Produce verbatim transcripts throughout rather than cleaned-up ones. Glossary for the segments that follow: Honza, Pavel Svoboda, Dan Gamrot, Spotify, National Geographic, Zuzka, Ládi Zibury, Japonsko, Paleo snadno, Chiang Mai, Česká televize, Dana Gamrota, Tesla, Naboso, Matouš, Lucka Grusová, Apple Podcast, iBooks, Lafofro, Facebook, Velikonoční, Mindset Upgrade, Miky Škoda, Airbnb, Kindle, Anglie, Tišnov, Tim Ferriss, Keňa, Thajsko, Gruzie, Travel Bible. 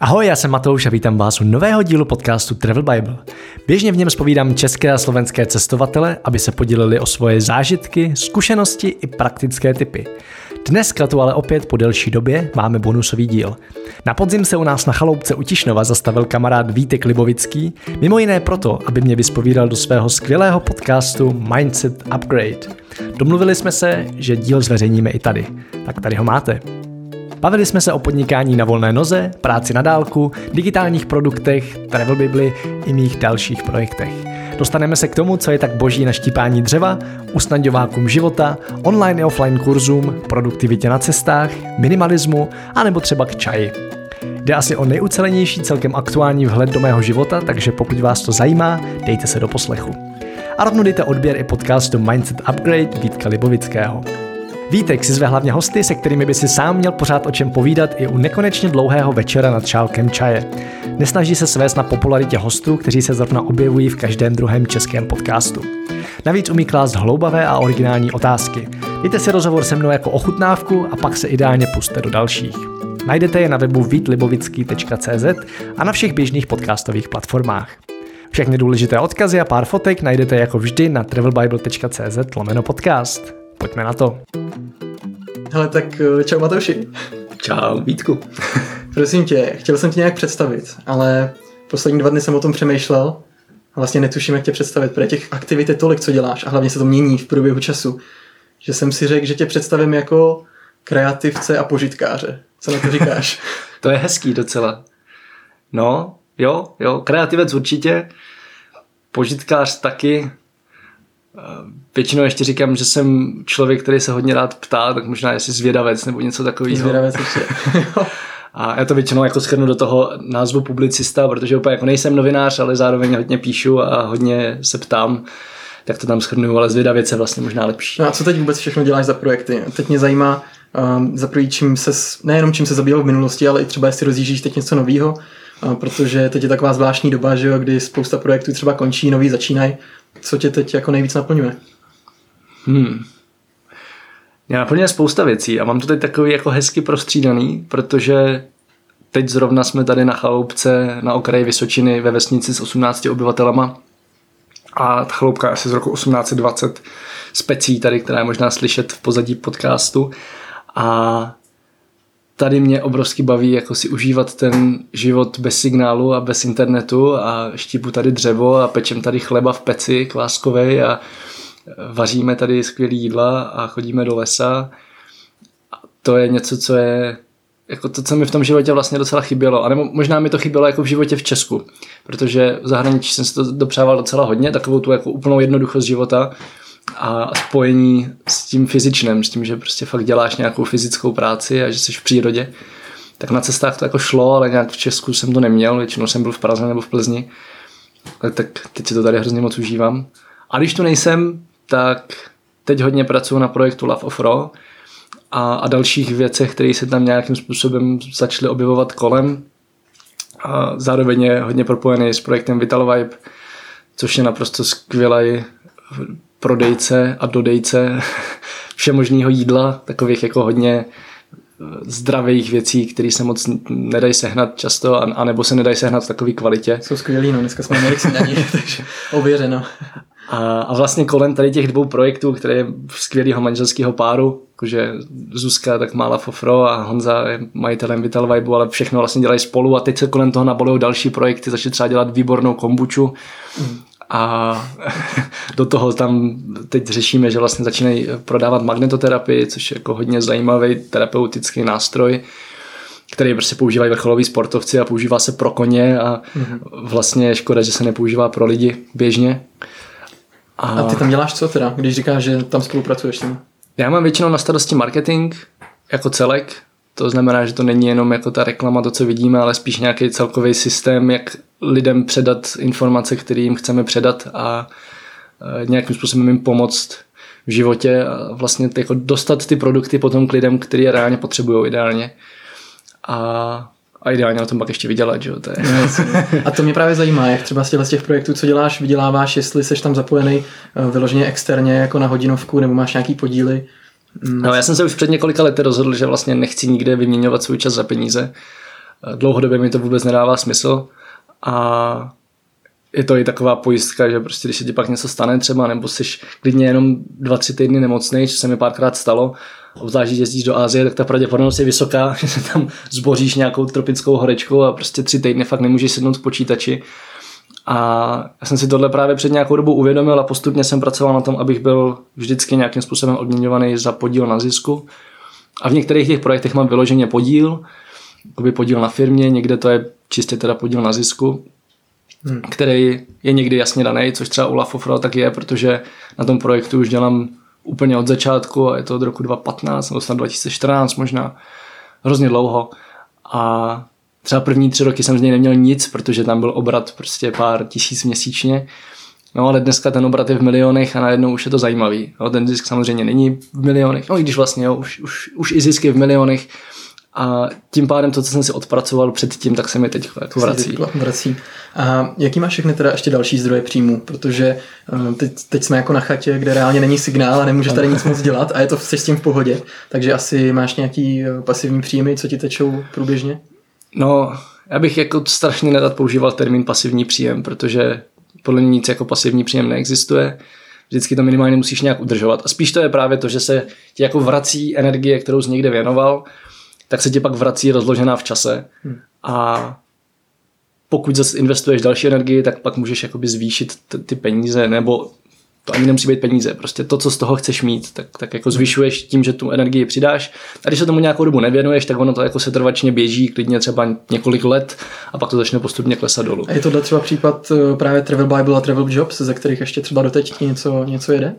Ahoj, já jsem Matouš a vítám vás u nového dílu podcastu Travel Bible. Běžně v něm zpovídám české a slovenské cestovatele, aby se podělili o svoje zážitky, zkušenosti i praktické tipy. Dneska tu ale opět po delší době máme bonusový díl. Na podzim se u nás na chaloupce u Tišnova zastavil kamarád Vítek Libovický, mimo jiné proto, aby mě vyspovídal do svého skvělého podcastu Mindset Upgrade. Domluvili jsme se, že díl zveřejníme i tady. Tak tady ho máte. Bavili jsme se o podnikání na volné noze, práci na dálku, digitálních produktech, travel bibli i mých dalších projektech. Dostaneme se k tomu, co je tak boží na štípání dřeva, usnadňovákům života, online i offline kurzům, produktivitě na cestách, minimalismu a nebo třeba k čaji. Jde asi o nejucelenější celkem aktuální vhled do mého života, takže pokud vás to zajímá, dejte se do poslechu. A rovnou dejte odběr i podcastu Mindset Upgrade Vítka Libovického. Vítek si zve hlavně hosty, se kterými by si sám měl pořád o čem povídat i u nekonečně dlouhého večera nad šálkem čaje. Nesnaží se svést na popularitě hostů, kteří se zrovna objevují v každém druhém českém podcastu. Navíc umí klást hloubavé a originální otázky. Dejte si rozhovor se mnou jako ochutnávku a pak se ideálně pusťte do dalších. Najdete je na webu vít libovický tečka cé zet a na všech běžných podcastových platformách. Všechny důležité odkazy a pár fotek najdete jako vždy na travel bible tečka cé zet lomeno podcast. Pojďme na to. Hele, tak čau Matouši. Čau Vítku. Prosím tě, chtěl jsem tě nějak představit, ale poslední dva dny jsem o tom přemýšlel a vlastně netuším, jak tě představit, protože těch aktivit je tolik, co děláš a hlavně se to mění v průběhu času, že jsem si řekl, že tě představím jako kreativce a požitkáře. Co na to říkáš? To je hezký docela. No, jo, jo, kreativec určitě, požitkář taky. Většinou ještě říkám, že jsem člověk, který se hodně rád ptá, tak možná jestli zvědavec nebo něco takového. Zvědavec ještě. A já to většinou jako shrnu do toho názvu publicista, protože úplně jako nejsem novinář, ale zároveň hodně píšu a hodně se ptám, tak to tam shrnuju, ale zvědavec je vlastně možná lepší. No a co teď vůbec všechno děláš za projekty? Teď mě zajímá um, za první, čím ses, nejenom čím se zabýval v minulosti, ale i třeba jestli rozjíždíš teď něco nového, uh, protože teď je taková zvláštní doba, že jo, kdy spousta projektů třeba končí, nový začínají. Co tě teď jako nejvíc naplňuje? Hmm. Já naplňuje spousta věcí a mám to teď takový jako hezky prostřídaný, protože teď zrovna jsme tady na chaloupce na okraji Vysočiny ve vesnici s osmnácti obyvatelama a ta chaloupka asi z roku osmnáct dvacet s pecí tady, která je možná slyšet v pozadí podcastu a tady mě obrovsky baví jako si užívat ten život bez signálu a bez internetu a štípu tady dřevo a pečem tady chleba v peci kváskovej a vaříme tady skvělý jídla a chodíme do lesa. A to je něco, co je jako to, co mi v tom životě vlastně docela chybělo. A nebo možná mi to chybělo jako v životě v Česku, protože v zahraničí jsem si to dopřával docela hodně, takovou tu jako úplnou jednoduchost života a spojení s tím fyzičnem, s tím, že prostě fakt děláš nějakou fyzickou práci a že jsi v přírodě. Tak na cestách to jako šlo, ale nějak v Česku jsem to neměl, většinou jsem byl v Praze nebo v Plzni. Tak teď si to tady hrozně moc užívám. A když tu nejsem, tak teď hodně pracuji na projektu Love of Raw a, a dalších věcech, které se tam nějakým způsobem začaly objevovat kolem. A zároveň je hodně propojený s projektem Vital Vibe, což je naprosto skvělý prodejce a dodejce všemožného jídla, takových jako hodně zdravých věcí, které se moc nedají sehnat často, anebo se nedají sehnat v takové kvalitě. Jsou skvělý, no dneska jsme měli snídaní, takže ověřeno. A, a vlastně kolem tady těch dvou projektů, které je skvělého manželského páru, jakože Zuzka tak má Lafofro a Honza je majitelem Vital Vibe, ale všechno vlastně dělají spolu a teď se kolem toho nabalujou další projekty, začali třeba dělat výbornou kombuču, mm. A do toho tam teď řešíme, že vlastně začínají prodávat magnetoterapii, což je jako hodně zajímavý terapeutický nástroj, který prostě používají vrcholoví sportovci a používá se pro koně a vlastně je škoda, že se nepoužívá pro lidi běžně. A, a ty tam děláš co teda, když říkáš, že tam spolupracuješ? Tím? Já mám většinou na starosti marketing jako celek, to znamená, že to není jenom jako ta reklama, to, co vidíme, ale spíš nějaký celkový systém, jak lidem předat informace, které jim chceme předat a nějakým způsobem jim pomoct v životě a vlastně jako dostat ty produkty potom k lidem, který je reálně potřebují ideálně. A, a ideálně na tom pak ještě vydělat, že jo? To je. A to mě právě zajímá, jak třeba z těch projektů, co děláš, vyděláváš, jestli jsi tam zapojený vyloženě externě jako na hodinovku nebo máš nějaký podíly. No, já jsem se už před několika lety rozhodl, že vlastně nechci nikde vyměňovat svůj čas za peníze dlouhodobě mi to vůbec nedává smysl a je to i taková pojistka, že prostě když se ti pak něco stane třeba, nebo jsi klidně jenom dva, tři týdny nemocnej, což se mi párkrát stalo, obzvlášť když jezdíš do Asie, tak ta pravděpodobnost je vysoká, že se tam zboříš nějakou tropickou horečkou a prostě tři týdny fakt nemůžeš sednout v počítači. A já jsem si tohle právě před nějakou dobou uvědomil a postupně jsem pracoval na tom, abych byl vždycky nějakým způsobem odměňovaný za podíl na zisku. A v některých těch projektech mám vyloženě podíl, jakoby podíl na firmě, někde to je čistě teda podíl na zisku, hmm. který je někdy jasně daný, což třeba u Lafofro tak je, protože na tom projektu už dělám úplně od začátku a je to od roku dva tisíce patnáct nebo dva tisíce čtrnáct možná, hrozně dlouho. A třeba první tři roky jsem z něj neměl nic, protože tam byl obrat prostě pár tisíc měsíčně. No ale dneska ten obrat je v milionech a najednou už je to zajímavý. No, ten zisk samozřejmě není v milionech, no i když vlastně jo, už, už, už i zisk je v milionech. A tím pádem to, co jsem si odpracoval předtím, tak se mi teď jako vrací. vrací. A jaký máš všechny teda ještě další zdroje příjmu? Protože teď, teď jsme jako na chatě, kde reálně není signál a nemůžeš tady nic moc dělat a je to jsi s tím v pohodě. Takže asi máš nějaký pasivní příjmy, co ti tečou průběžně? No, já bych jako strašně nerad používal termín pasivní příjem, protože podle mě nic jako pasivní příjem neexistuje. Vždycky to minimálně musíš nějak udržovat. A spíš to je právě to, že se ti jako vrací energie, kterou jsi někde věnoval, tak se ti pak vrací rozložená v čase. A pokud zase investuješ další energii, tak pak můžeš jakoby zvýšit t- ty peníze, nebo to ani nemusí být peníze, prostě to, co z toho chceš mít, tak, tak jako zvyšuješ tím, že tu energii přidáš. A když se tomu nějakou dobu nevěnuješ, tak ono to jako setrvačně běží, klidně třeba několik let a pak to začne postupně klesat dolů. A je tohle třeba případ právě Travel Bible a Travel Jobs, ze kterých ještě třeba doteď něco, něco jede?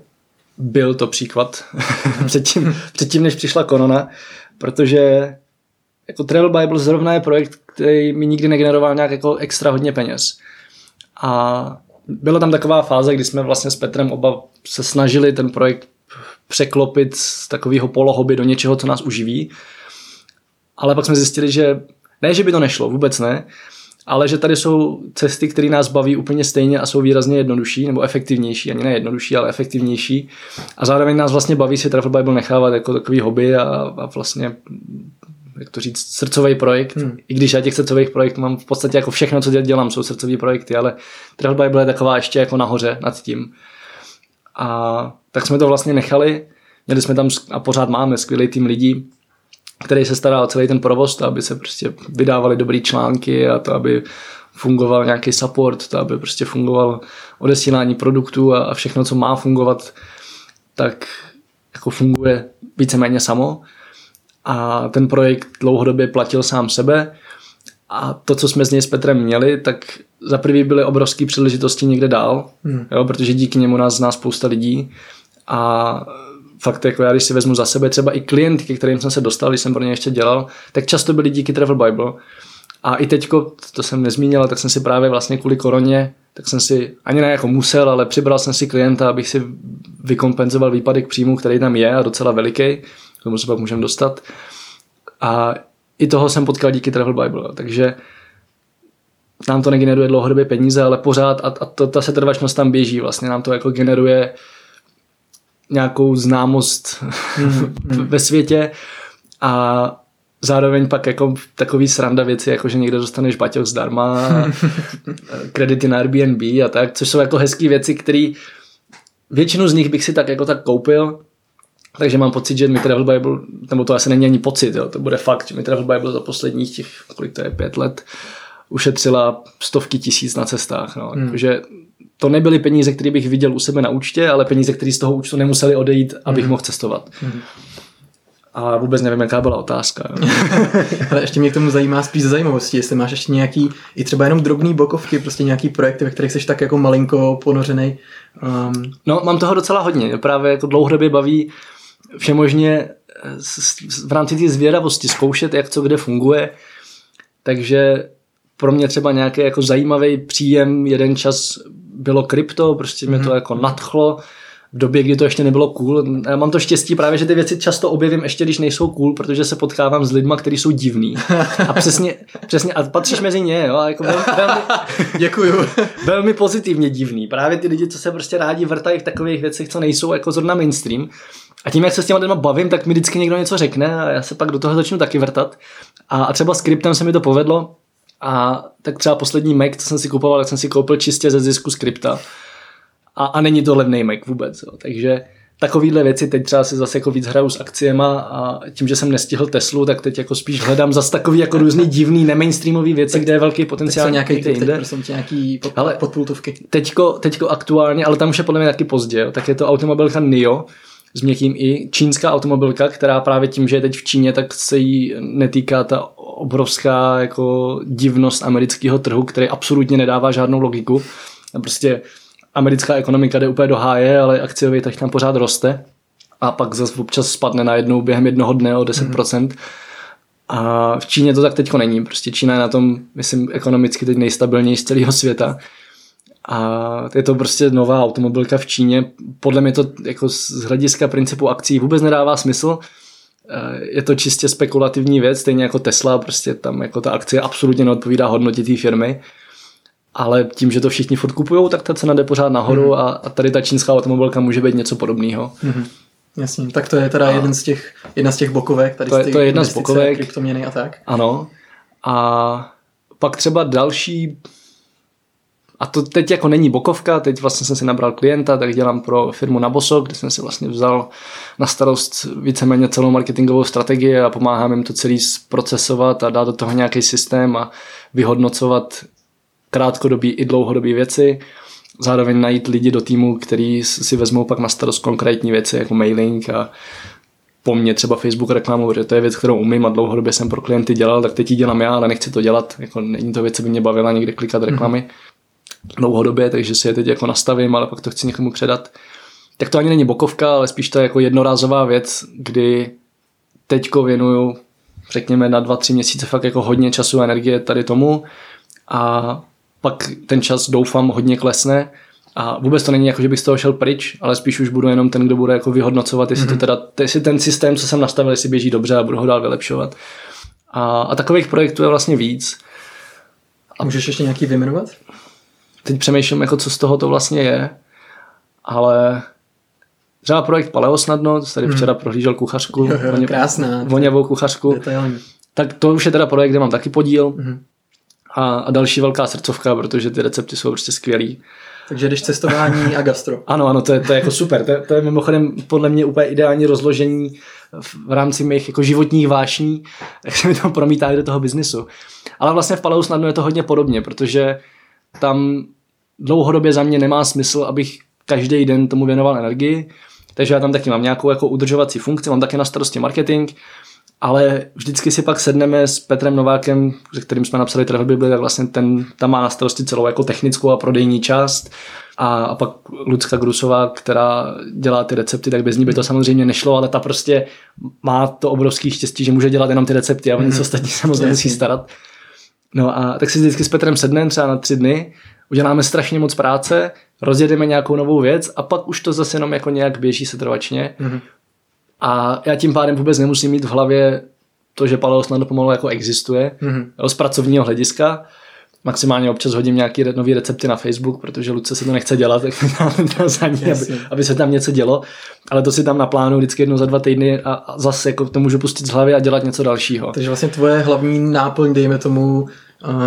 Byl to příklad předtím, předtím, než přišla korona, protože jako Travel Bible zrovna je projekt, který mi nikdy negeneroval nějak jako extra hodně peněz. A byla tam taková fáze, kdy jsme vlastně s Petrem oba se snažili ten projekt překlopit z takového polohoby do něčeho, co nás uživí. Ale pak jsme zjistili, že ne, že by to nešlo, vůbec ne, ale že tady jsou cesty, které nás baví úplně stejně a jsou výrazně jednodušší nebo efektivnější, ani ne jednodušší, ale efektivnější. A zároveň nás vlastně baví si Travel Bible nechávat jako takový hobby a, a vlastně, jak to říct, srdcový projekt, hmm. i když já těch srdcových projektů mám v podstatě jako všechno, co dělám, jsou srdcový projekty, ale Travel Bible je taková ještě jako nahoře nad tím. A tak jsme to vlastně nechali, měli jsme tam a pořád máme skvělý tým lidí, který se stará o celý ten provoz, to, aby se prostě vydávaly dobrý články a to, aby fungoval nějaký support, to, aby prostě fungoval odesílání produktů a, a všechno, co má fungovat, tak jako funguje víceméně samo. A ten projekt dlouhodobě platil sám sebe a to, co jsme s něj s Petrem měli, tak za prvý byly obrovské příležitosti někde dál, hmm. jo, protože díky němu nás zná spousta lidí a fakt jako já, když si vezmu za sebe, třeba i klient, ke kterým jsem se dostal, když jsem pro ně ještě dělal, tak často byli díky Travel Bible a i teďko, to jsem nezmínil, tak jsem si právě vlastně kvůli koroně, tak jsem si ani ne jako musel, ale přibral jsem si klienta, abych si vykompenzoval výpadek příjmu, který tam je a docela veliký. K tomu se pak můžeme dostat. A i toho jsem potkal díky Travel Bible. Takže nám to negeneruje dlouhodobě peníze, ale pořád a, a to, ta setrvačnost tam běží. Vlastně nám to jako generuje nějakou známost mm, mm. ve světě a zároveň pak jako takový sranda věci, jako že někde dostaneš Baťo zdarma, kredity na Airbnb a tak, což jsou jako hezký věci, které většinu z nich bych si tak jako tak koupil. Takže mám pocit, že mi Travel Bible, nebo to asi není ani pocit, jo, to bude fakt, že mi Travel Bible za posledních těch, kolik to je, pět let, ušetřila stovky tisíc na cestách. No. Hmm. Takže to nebyly peníze, které bych viděl u sebe na účtě, ale peníze, které z toho účtu nemuseli odejít, abych hmm. mohl cestovat. Hmm. A vůbec nevím, jaká byla otázka. Ale ještě mě k tomu zajímá spíš zajímavosti, jestli máš ještě nějaký, i třeba jenom drobný bokovky, prostě nějaký projekty, ve kterých jsi tak jako malinko ponořenej. Um... No, mám toho docela hodně. Právě jako dlouhodobě baví všemožně v rámci té zvědavosti zkoušet, jak co kde funguje. Takže pro mě třeba nějaký jako zajímavý příjem jeden čas bylo krypto, prostě mě to jako nadchlo v době, kdy to ještě nebylo cool. Já mám to štěstí právě, že ty věci často objevím, ještě když nejsou cool, protože se potkávám s lidma, kteří jsou divní. A přesně, přesně a patříš mezi ně, jo, a jako velmi, velmi, děkuju. Velmi pozitivně divní. Právě ty lidi, co se prostě rádi vrtají v takových věcech, co nejsou jako zrovna mainstream. A tím, jak se s těma lidma bavím, tak mi vždycky někdo něco řekne a já se pak do toho začnu taky vrtat. A, a třeba s kryptem se mi to povedlo. A tak třeba poslední Mac, co jsem si kupoval, tak jsem si koupil čistě ze zisku z krypta. A, a není to levný Mac vůbec. Jo. Takže takovýhle věci, teď třeba si zase jako víc hraju s akciema a tím, že jsem nestihl Teslu, tak teď jako spíš hledám zase takový jako různý divný, nemainstreamový věci, tak, kde je velký potenciál. Tak jsou nějaký pod, podpultovky. Teďko, teďko aktuálně, ale tam už je podle mě taky pozdě, jo. Tak je to automobilka Nio, s měkkým i, čínská automobilka, která právě tím, že je teď v Číně, tak se jí netýká ta obrovská jako divnost amerického trhu, který absolutně nedává žádnou logiku. Prostě americká ekonomika jde úplně do háje, ale akciový trh tam pořád roste a pak zase občas spadne najednou během jednoho dne o deset procent. Mm-hmm. A v Číně to tak teďko není. Prostě Čína je na tom, myslím, ekonomicky teď nejstabilnější z celého světa. A je to prostě nová automobilka v Číně. Podle mě to jako z hlediska principu akcí vůbec nedává smysl. Je to čistě spekulativní věc, stejně jako Tesla, prostě tam jako ta akcie absolutně neodpovídá hodnotě té firmy. Ale tím, že to všichni furt kupujou, tak ta cena jde pořád nahoru mm. a, a tady ta čínská automobilka může být něco podobného. Mm. Jasně, tak to je teda a... jeden z těch, jedna z těch bokovek, tady to je, z těch to je jedna z bokovek, kryptoměny a tak. Ano. A pak třeba další... A to teď jako není bokovka, teď vlastně jsem si nabral klienta, tak dělám pro firmu Naboso, kde jsem si vlastně vzal na starost víceméně celou marketingovou strategii a pomáhám jim to celý zprocesovat a dát do toho nějaký systém a vyhodnocovat krátkodobý i dlouhodobý věci. Zároveň najít lidi do týmu, který si vezmou pak na starost konkrétní věci jako mailing a po mně třeba Facebook reklamu, protože to je věc, kterou umím a dlouhodobě jsem pro klienty dělal, tak teď ji dělám já, ale nechci to dělat, jako není to věc, co by mě bavila někde klikat reklamy. Mm-hmm. dlouhodobě, takže si je teď jako nastavím, ale pak to chci někomu předat. Tak to ani není bokovka, ale spíš to je jako jednorázová věc, kdy teďko věnuju, řekněme, na dva, tři měsíce fakt jako hodně času a energie tady tomu a pak ten čas, doufám, hodně klesne a vůbec to není jako, že bych z toho šel pryč, ale spíš už budu jenom ten, kdo bude jako vyhodnocovat, jestli, mm-hmm. to teda, jestli ten systém, co jsem nastavil, jestli běží dobře a budu ho dál vylepšovat. A, a takových projektů je vlastně víc. A můžeš ještě nějaký vyjmenovat? Teď přemýšlím, jako co z toho to vlastně je, ale třeba projekt Paleo snadno, tady včera hmm. prohlížel kuchařku, jo, jo, voně, krásná, voněvou kuchařku, detailní. Tak to už je teda projekt, kde mám taky podíl hmm. a, a další velká srdcovka, protože ty recepty jsou prostě skvělý. Takže jdeš cestování a gastro. Ano, ano, to je, to je jako super, to je, to je mimochodem podle mě úplně ideální rozložení v rámci mých jako životních vášní, jak se mi to promítá i do toho biznisu. Ale vlastně v Paleo snadno je to hodně podobně, protože tam dlouhodobě za mě nemá smysl, abych každý den tomu věnoval energii, takže já tam taky mám nějakou jako udržovací funkci, mám taky na starosti marketing, ale vždycky si pak sedneme s Petrem Novákem, se kterým jsme napsali Travel Bible, tak vlastně ten tam má na starosti celou jako technickou a prodejní část a, a pak Lucka Grusová, která dělá ty recepty, tak bez ní by to samozřejmě nešlo, ale ta prostě má to obrovský štěstí, že může dělat jenom ty recepty a o nic ostatní samozřejmě musí starat. No a tak si vždycky s Petrem sedneme třeba na tři dny, uděláme strašně moc práce, rozjedeme nějakou novou věc a pak už to zase jenom jako nějak běží setrvačně. Mm-hmm. A já tím pádem vůbec nemusím mít v hlavě to, že Paleo snadno pomalu jako existuje, mm-hmm. z pracovního hlediska. Maximálně občas hodím nějaké nové recepty na Facebook, protože Luce se to nechce dělat, tak tam za ní, aby, aby se tam něco dělo. Ale to si tam naplánuju vždycky jednou za dva týdny a, a zase jako to můžu pustit z hlavy a dělat něco dalšího. Takže vlastně tvoje hlavní náplň, dejme tomu,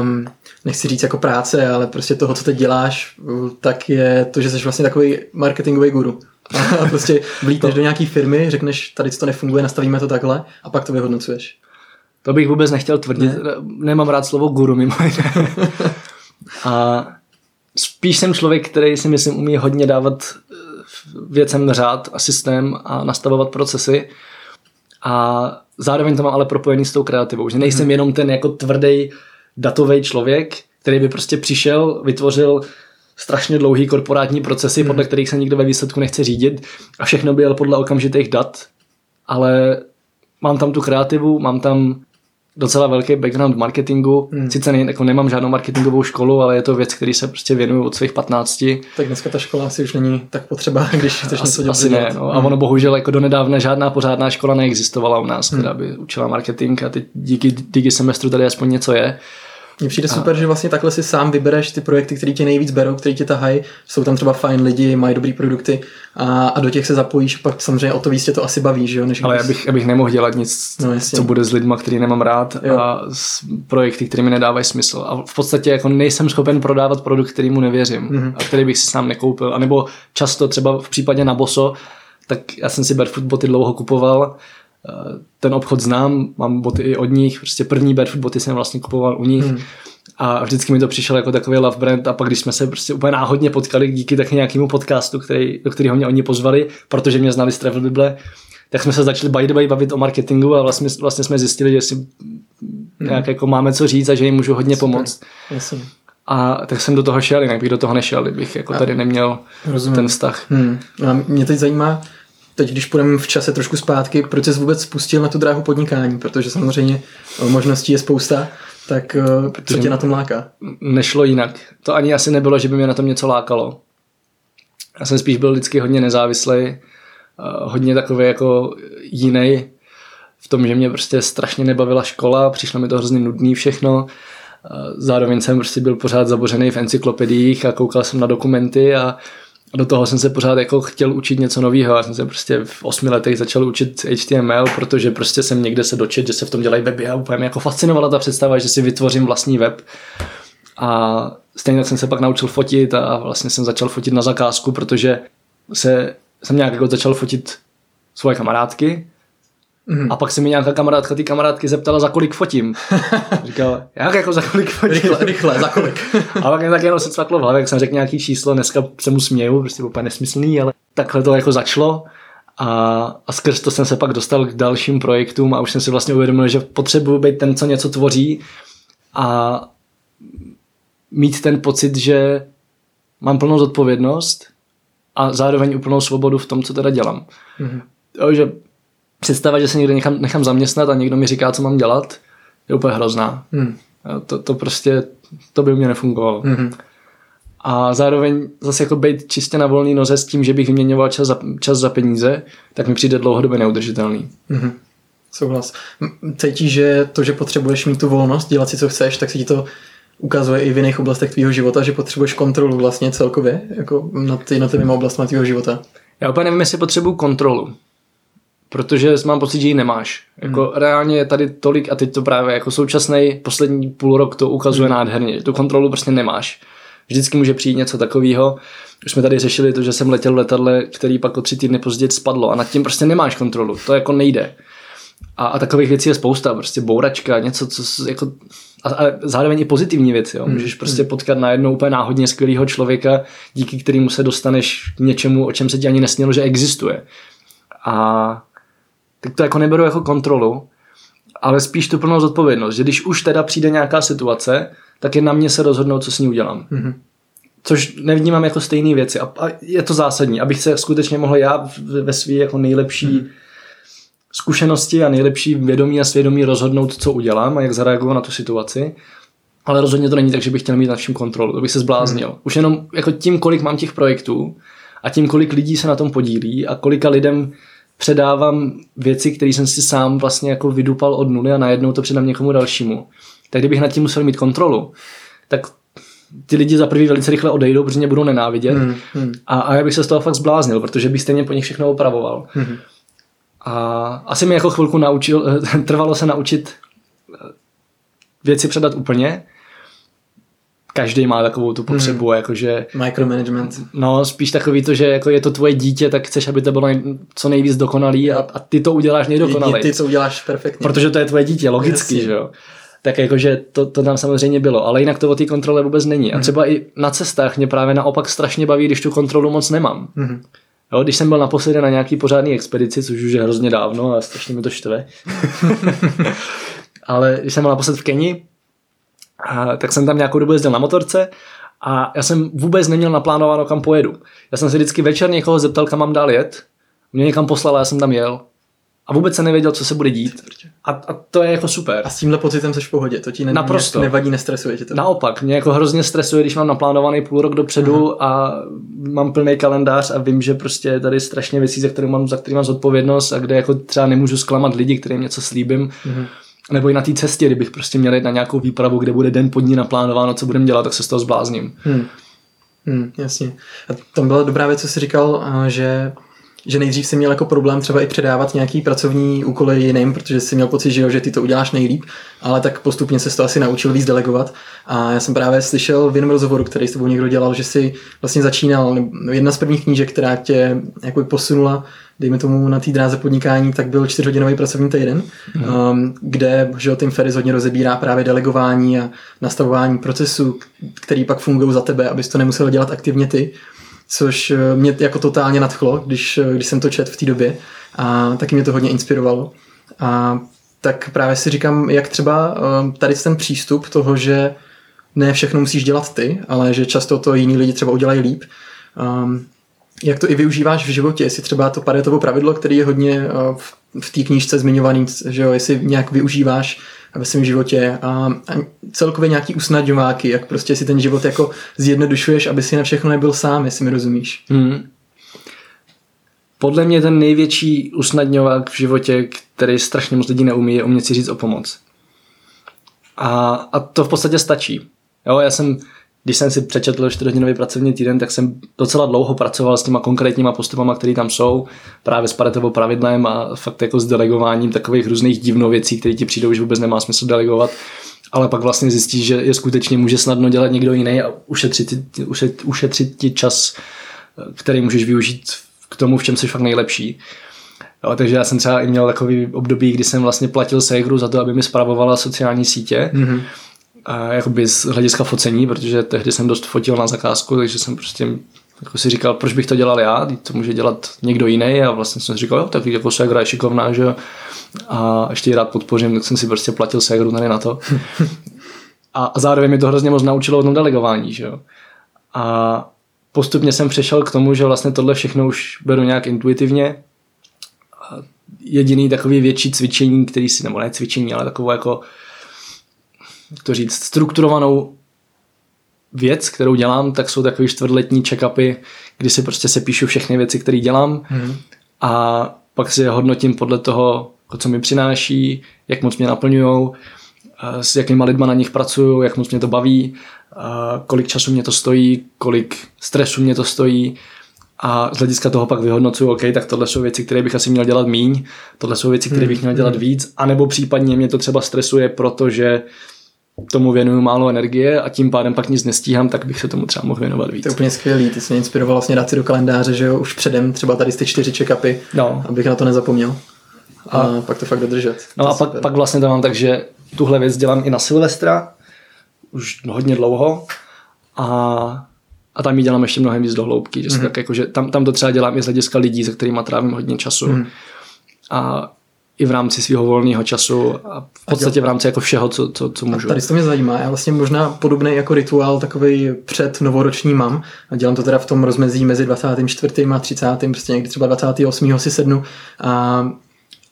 um, nechci říct jako práce, ale prostě toho, co teď děláš, tak je to, že jsi vlastně takový marketingový guru. A prostě vlítneš do nějaký firmy, řekneš, tady to nefunguje, nastavíme to takhle a pak to vyhodnocuješ. To bych vůbec nechtěl tvrdit, ne? Nemám rád slovo guru mimo jiné. A spíš jsem člověk, který si myslím umí hodně dávat věcem řád a systém a nastavovat procesy a zároveň to mám ale propojený s tou kreativou, že nejsem hmm. jenom ten jako tvrdý datový člověk, který by prostě přišel, vytvořil strašně dlouhý korporátní procesy, hmm. podle kterých se nikdo ve výsledku nechce řídit a všechno by jel podle okamžitých dat, ale mám tam tu kreativu, mám tam docela velký background marketingu. Hmm. Sice ne, jako nemám žádnou marketingovou školu, ale je to věc, který se prostě věnuju od svých patnácti. Tak dneska ta škola asi už není tak potřeba, když chceš asi, něco dělat. Asi ne, no. A ono bohužel jako donedávna žádná pořádná škola neexistovala u nás, hmm. která by učila marketing a teď díky díky semestru tady aspoň něco je. Mně přijde a... super, že vlastně takhle si sám vybereš ty projekty, které tě nejvíc berou, které tě tahají, jsou tam třeba fajn lidi, mají dobrý produkty a, a do těch se zapojíš, pak samozřejmě o to víc tě to asi baví, že jo? Než ale když... já bych, já bych nemohl dělat nic, no, co bude s lidma, který nemám rád, jo. A s projekty, které mi nedávají smysl. A v podstatě jako nejsem schopen prodávat produkt, kterýmu nevěřím, mm-hmm. a který bych si sám nekoupil. A nebo často třeba v případě Naboso, tak já jsem si barefoot boty dlouho kupoval. Ten obchod znám, mám boty i od nich, prostě první barefoot boty jsem vlastně kupoval u nich, hmm. a vždycky mi to přišel jako takový love brand, a pak když jsme se prostě úplně náhodně potkali díky tak nějakému podcastu, který, do kterého mě oni pozvali, protože mě znali z Travel Bible, tak jsme se začali by the way bavit o marketingu a vlastně, vlastně jsme zjistili, že si hmm. nějak jako máme co říct a že jim můžu hodně super. Pomoct. Jasně. A tak jsem do toho šel, jinak bych do toho nešel, kdybych jako tady neměl rozumím. Ten vztah. Hmm. A mě teď zajímá, teď, když půjdeme v čase trošku zpátky, proč jsi vůbec spustil na tu dráhu podnikání, protože samozřejmě možností je spousta, tak co tě na tom láká? Nešlo jinak. To ani asi nebylo, že by mě na tom něco lákalo. Já jsem spíš byl vždycky hodně nezávislý, hodně takový jako jiný v tom, že mě prostě strašně nebavila škola, přišlo mi to hrozně nudný všechno. Zároveň jsem prostě byl pořád zabořený v encyklopediích a koukal jsem na dokumenty a do toho jsem se pořád jako chtěl učit něco nového. Já jsem se prostě v osmi letech začal učit H T M L, protože prostě jsem někde se dočet, že se v tom dělají weby a úplně mě jako fascinovala ta představa, že si vytvořím vlastní web. A stejně tak jsem se pak naučil fotit a vlastně jsem začal fotit na zakázku, protože se, jsem nějak jako začal fotit svoje kamarádky. Mm. A pak se mi nějaká kamarádka, ty kamarádky zeptala, za kolik fotím. Říkal, jak jako za kolik fotím? Rychle, rychle, za kolik. A pak mě tak jenom se cvaklo v hlavě, jak jsem řekl nějaký číslo, dneska se mu směju, prostě úplně nesmyslný, ale takhle to jako začalo a, a skrz to jsem se pak dostal k dalším projektům a už jsem si vlastně uvědomil, že potřebuji být ten, co něco tvoří a mít ten pocit, že mám plnou zodpovědnost a zároveň úplnou svobodu v tom, co teda dělám. Mm. Jo, že představa, že se někde nechám, nechám zaměstnat a někdo mi říká, co mám dělat, je úplně hrozná. Hmm. To, to prostě, to by u mě nefungovalo. Hmm. A zároveň zase jako být čistě na volný noze s tím, že bych vyměňoval čas za, čas za peníze, tak mi přijde dlouhodobě neudržitelný. Hmm. Souhlas. Cítíš, že to, že potřebuješ mít tu volnost, dělat si, co chceš, tak se ti to ukazuje i v jiných oblastech tvýho života, že potřebuješ kontrolu vlastně celkově, jako nad jednotlivými oblastmi tvýho života? Já úplně nevím, jestli potřebuju kontrolu. Protože mám pocit, že ji nemáš. Jako hmm. reálně je tady tolik a teď to právě jako současnej poslední půl rok to ukazuje hmm. nádherně. Tu kontrolu prostě nemáš. Vždycky může přijít něco takového. Už jsme tady řešili to, že jsem letěl v letadle, který pak o tři týdny později spadlo a nad tím prostě nemáš kontrolu. To jako nejde. A, a takových věcí je spousta. Prostě bouračka, něco, co jako... A, a zároveň i pozitivní věci. Jo. Můžeš hmm. prostě potkat najednou úplně náhodně skvělého člověka, díky kterému se dostaneš k něčemu, o čem se ti ani nesnělo, že existuje. A tak to jako neberu jako kontrolu, ale spíš tu plnou zodpovědnost, že když už teda přijde nějaká situace, tak je na mě se rozhodnout, co s ní udělám. Mm-hmm. Což nevnímám jako stejné věci a je to zásadní, abych se skutečně mohl já ve své jako nejlepší mm-hmm. zkušenosti a nejlepší vědomí a svědomí rozhodnout, co udělám a jak zareaguju na tu situaci. Ale rozhodně to není tak, že bych chtěl mít nad vším kontrolu, to bych se zbláznil. Mm-hmm. Už jenom jako tím, kolik mám těch projektů a tím, kolik lidí se na tom podílí a kolika lidem předávám věci, které jsem si sám vlastně jako vydupal od nuly a najednou to předám někomu dalšímu. Tak kdybych nad tím musel mít kontrolu, tak ty lidi za prvý velice rychle odejdou, protože mě budou nenávidět hmm, hmm. A, a já bych se z toho fakt zbláznil, protože bych stejně po nich všechno opravoval. Hmm. A asi mi jako chvilku naučil, trvalo se naučit věci předat úplně. Každý má takovou tu potřebu, mm. jakože... Micromanagement. No, spíš takový to, že jako je to tvoje dítě, tak chceš, aby to bylo nej, co nejvíc dokonalý a, a ty to uděláš nejdokonalej. Ty, co uděláš perfektně. Protože to je tvoje dítě, logicky, yes. že jo. Tak jakože to, to tam samozřejmě bylo, ale jinak to o té kontrole vůbec není. A třeba mm. i na cestách mě právě naopak strašně baví, když tu kontrolu moc nemám. Mm. Jo, když jsem byl naposledy na nějaký pořádný expedici, což už je hrozně dávno a strašně mi to štve. Ale když jsem byl naposled v Keni, a tak jsem tam nějakou dobu jezdil na motorce a já jsem vůbec neměl naplánováno, kam pojedu. Já jsem si vždycky večer někoho zeptal, kam mám dál jet. Mě někam poslal a já jsem tam jel. A vůbec jsem nevěděl, co se bude dít. A, a to je jako super. A s tímhle pocitem seš v pohodě, to ti ne, Naprosto. nevadí, nestresuje tě to. Naopak, mě jako hrozně stresuje, když mám naplánovaný půl rok dopředu uh-huh. a mám plný kalendář a vím, že prostě je tady strašně věcí, za které mám, za které mám zodpovědnost a kde jako třeba nemůžu zklamat lidi, kterým něco slíbím. Uh-huh. nebo i na té cestě, kdybych prostě měl jít na nějakou výpravu, kde bude den pod ní naplánováno, co budem dělat, tak se z toho zblázním. Hmm. Hmm, jasně. A tam byla dobrá věc, co jsi říkal, že, že nejdřív jsi měl jako problém třeba i předávat nějaký pracovní úkoly jiným, protože jsi měl pocit, že, jo, že ty to uděláš nejlíp, ale tak postupně se to asi naučil víc delegovat. A já jsem právě slyšel v jiném rozhovoru, který s tebou někdo dělal, že jsi vlastně začínal, jedna z prvních knížek, která tě jako posunula, dejme tomu na té dráze podnikání, tak byl čtyřhodinový pracovní týden, hmm. kde že Tim Ferriss hodně rozebírá právě delegování a nastavování procesů, který pak fungují za tebe, abys to nemusel dělat aktivně ty, což mě jako totálně nadchlo, když, když jsem to čet v té době a taky mě to hodně inspirovalo. A tak právě si říkám, jak třeba tady ten přístup toho, že ne všechno musíš dělat ty, ale že často to jiní lidi třeba udělají líp, jak to i využíváš v životě, jestli třeba to Paretovo pravidlo, který je hodně v té knížce zmiňovaný, že jo, jestli nějak využíváš ve svém životě a, a celkově nějaký usnadňováky, jak prostě si ten život jako zjednodušuješ, aby si na všechno nebyl sám, jestli mi rozumíš. Hmm. Podle mě ten největší usnadňovák v životě, který strašně moc lidí neumí, je umět si říct o pomoc. A, a to v podstatě stačí. Jo, já jsem... Když jsem si přečetl čtyřhodinový pracovní týden, tak jsem docela dlouho pracoval s těma konkrétníma postupama, které tam jsou, právě s Paretovou pravidlem a fakt jako s delegováním takových různých divných věcí, které ti přijdou, že vůbec nemá smysl delegovat, ale pak vlastně zjistíš, že je skutečně může snadno dělat někdo jiný a ušetřit, ušet, ušetřit ti čas, který můžeš využít k tomu, v čem jsi fakt nejlepší. Jo, takže já jsem třeba i měl takový období, kdy jsem vlastně platil sékru za to, aby mi spravovala sociální sítě. Mm-hmm. A jakoby z hlediska focení, protože tehdy jsem dost fotil na zakázku, takže jsem prostě jako si říkal, proč bych to dělal já, to může dělat někdo jiný a vlastně jsem si říkal, jo, tak jako ségra je šikovná, že a ještě ji rád podpořím, tak jsem si prostě platil ségru tady na to. A, a zároveň mi to hrozně moc naučilo o tom delegování, že jo. A postupně jsem přešel k tomu, že vlastně tohle všechno už beru nějak intuitivně. A jediný takový větší cvičení, který si, nebo ne cvičení, ale takovou jako to říct, strukturovanou věc, kterou dělám, tak jsou takový čtvrtletní check-upy, kdy si prostě sepíšu všechny věci, které dělám mm. a pak si je hodnotím podle toho, co mi přináší, jak moc mě naplňujou, s jakýma lidma na nich pracuju, jak moc mě to baví, kolik času mě to stojí, kolik stresu mě to stojí a z hlediska toho pak vyhodnocuju, OK, tak tohle jsou věci, které bych asi měl dělat míň, tohle jsou věci, které bych měl dělat víc, anebo případně mě to třeba stresuje, protože tomu věnuju málo energie a tím pádem pak nic nestíhám, tak bych se tomu třeba mohl věnovat víc. To je úplně skvělý, ty jsi mě inspiroval vlastně dát si do kalendáře, že jo, už předem třeba tady z ty čtyři check-upy, no. Abych na to nezapomněl a, a pak to fakt dodržet. No a pak, pak vlastně to mám tak, že tuhle věc dělám i na Silvestra, už hodně dlouho a, a tam ji dělám ještě mnohem víc do hloubky, že mm-hmm. tak jako, že tam, tam to třeba dělám i z hlediska lidí, se kterýma trávím hodně času mm-hmm. a i v rámci svého volného času a v podstatě v rámci jako všeho, co, co, co můžu. A tady to mě zajímá. Já vlastně možná podobný jako rituál takovej před novoroční mám a dělám to teda v tom rozmezí mezi dvacátým čtvrtým a třicátým prostě někdy třeba dvacátého osmého si sednu a,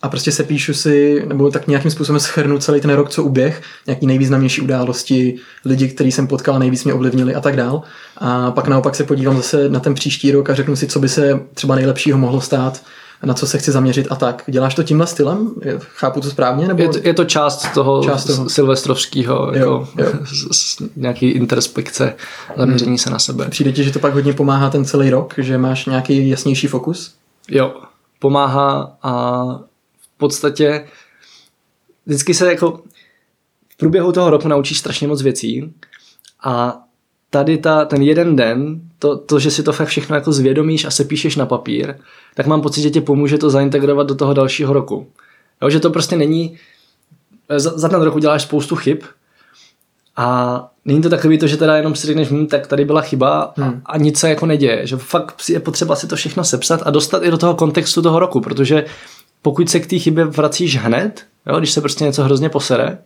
a prostě se píšu si nebo tak nějakým způsobem shrnu celý ten rok, co uběh, nějaký nejvýznamnější události, lidi, který jsem potkal, nejvíc mě ovlivnili a tak dál. A pak naopak se podívám zase na ten příští rok a řeknu si, co by se třeba nejlepšího mohlo stát, na co se chci zaměřit a tak. Děláš to tímhle stylem? Chápu to správně? Nebo... Je, to, je to část toho, část toho. silvestrovského jako, nějaký introspekce, zaměření hmm. se na sebe. Přijde ti, že to pak hodně pomáhá ten celý rok? Že máš nějaký jasnější fokus? Jo, pomáhá a v podstatě vždycky se jako v průběhu toho roku naučíš strašně moc věcí a tady ta, ten jeden den, to, to, že si to fakt všechno jako zvědomíš a sepíšeš na papír, tak mám pocit, že tě pomůže to zaintegrovat do toho dalšího roku. Jo, že to prostě není, za, za ten rok uděláš spoustu chyb a není to takový to, že teda jenom si řekneš, hm, tak tady byla chyba a, hmm. a nic se jako neděje. Že fakt je potřeba si to všechno sepsat a dostat i do toho kontextu toho roku, protože pokud se k té chybě vracíš hned, jo, když se prostě něco hrozně posere,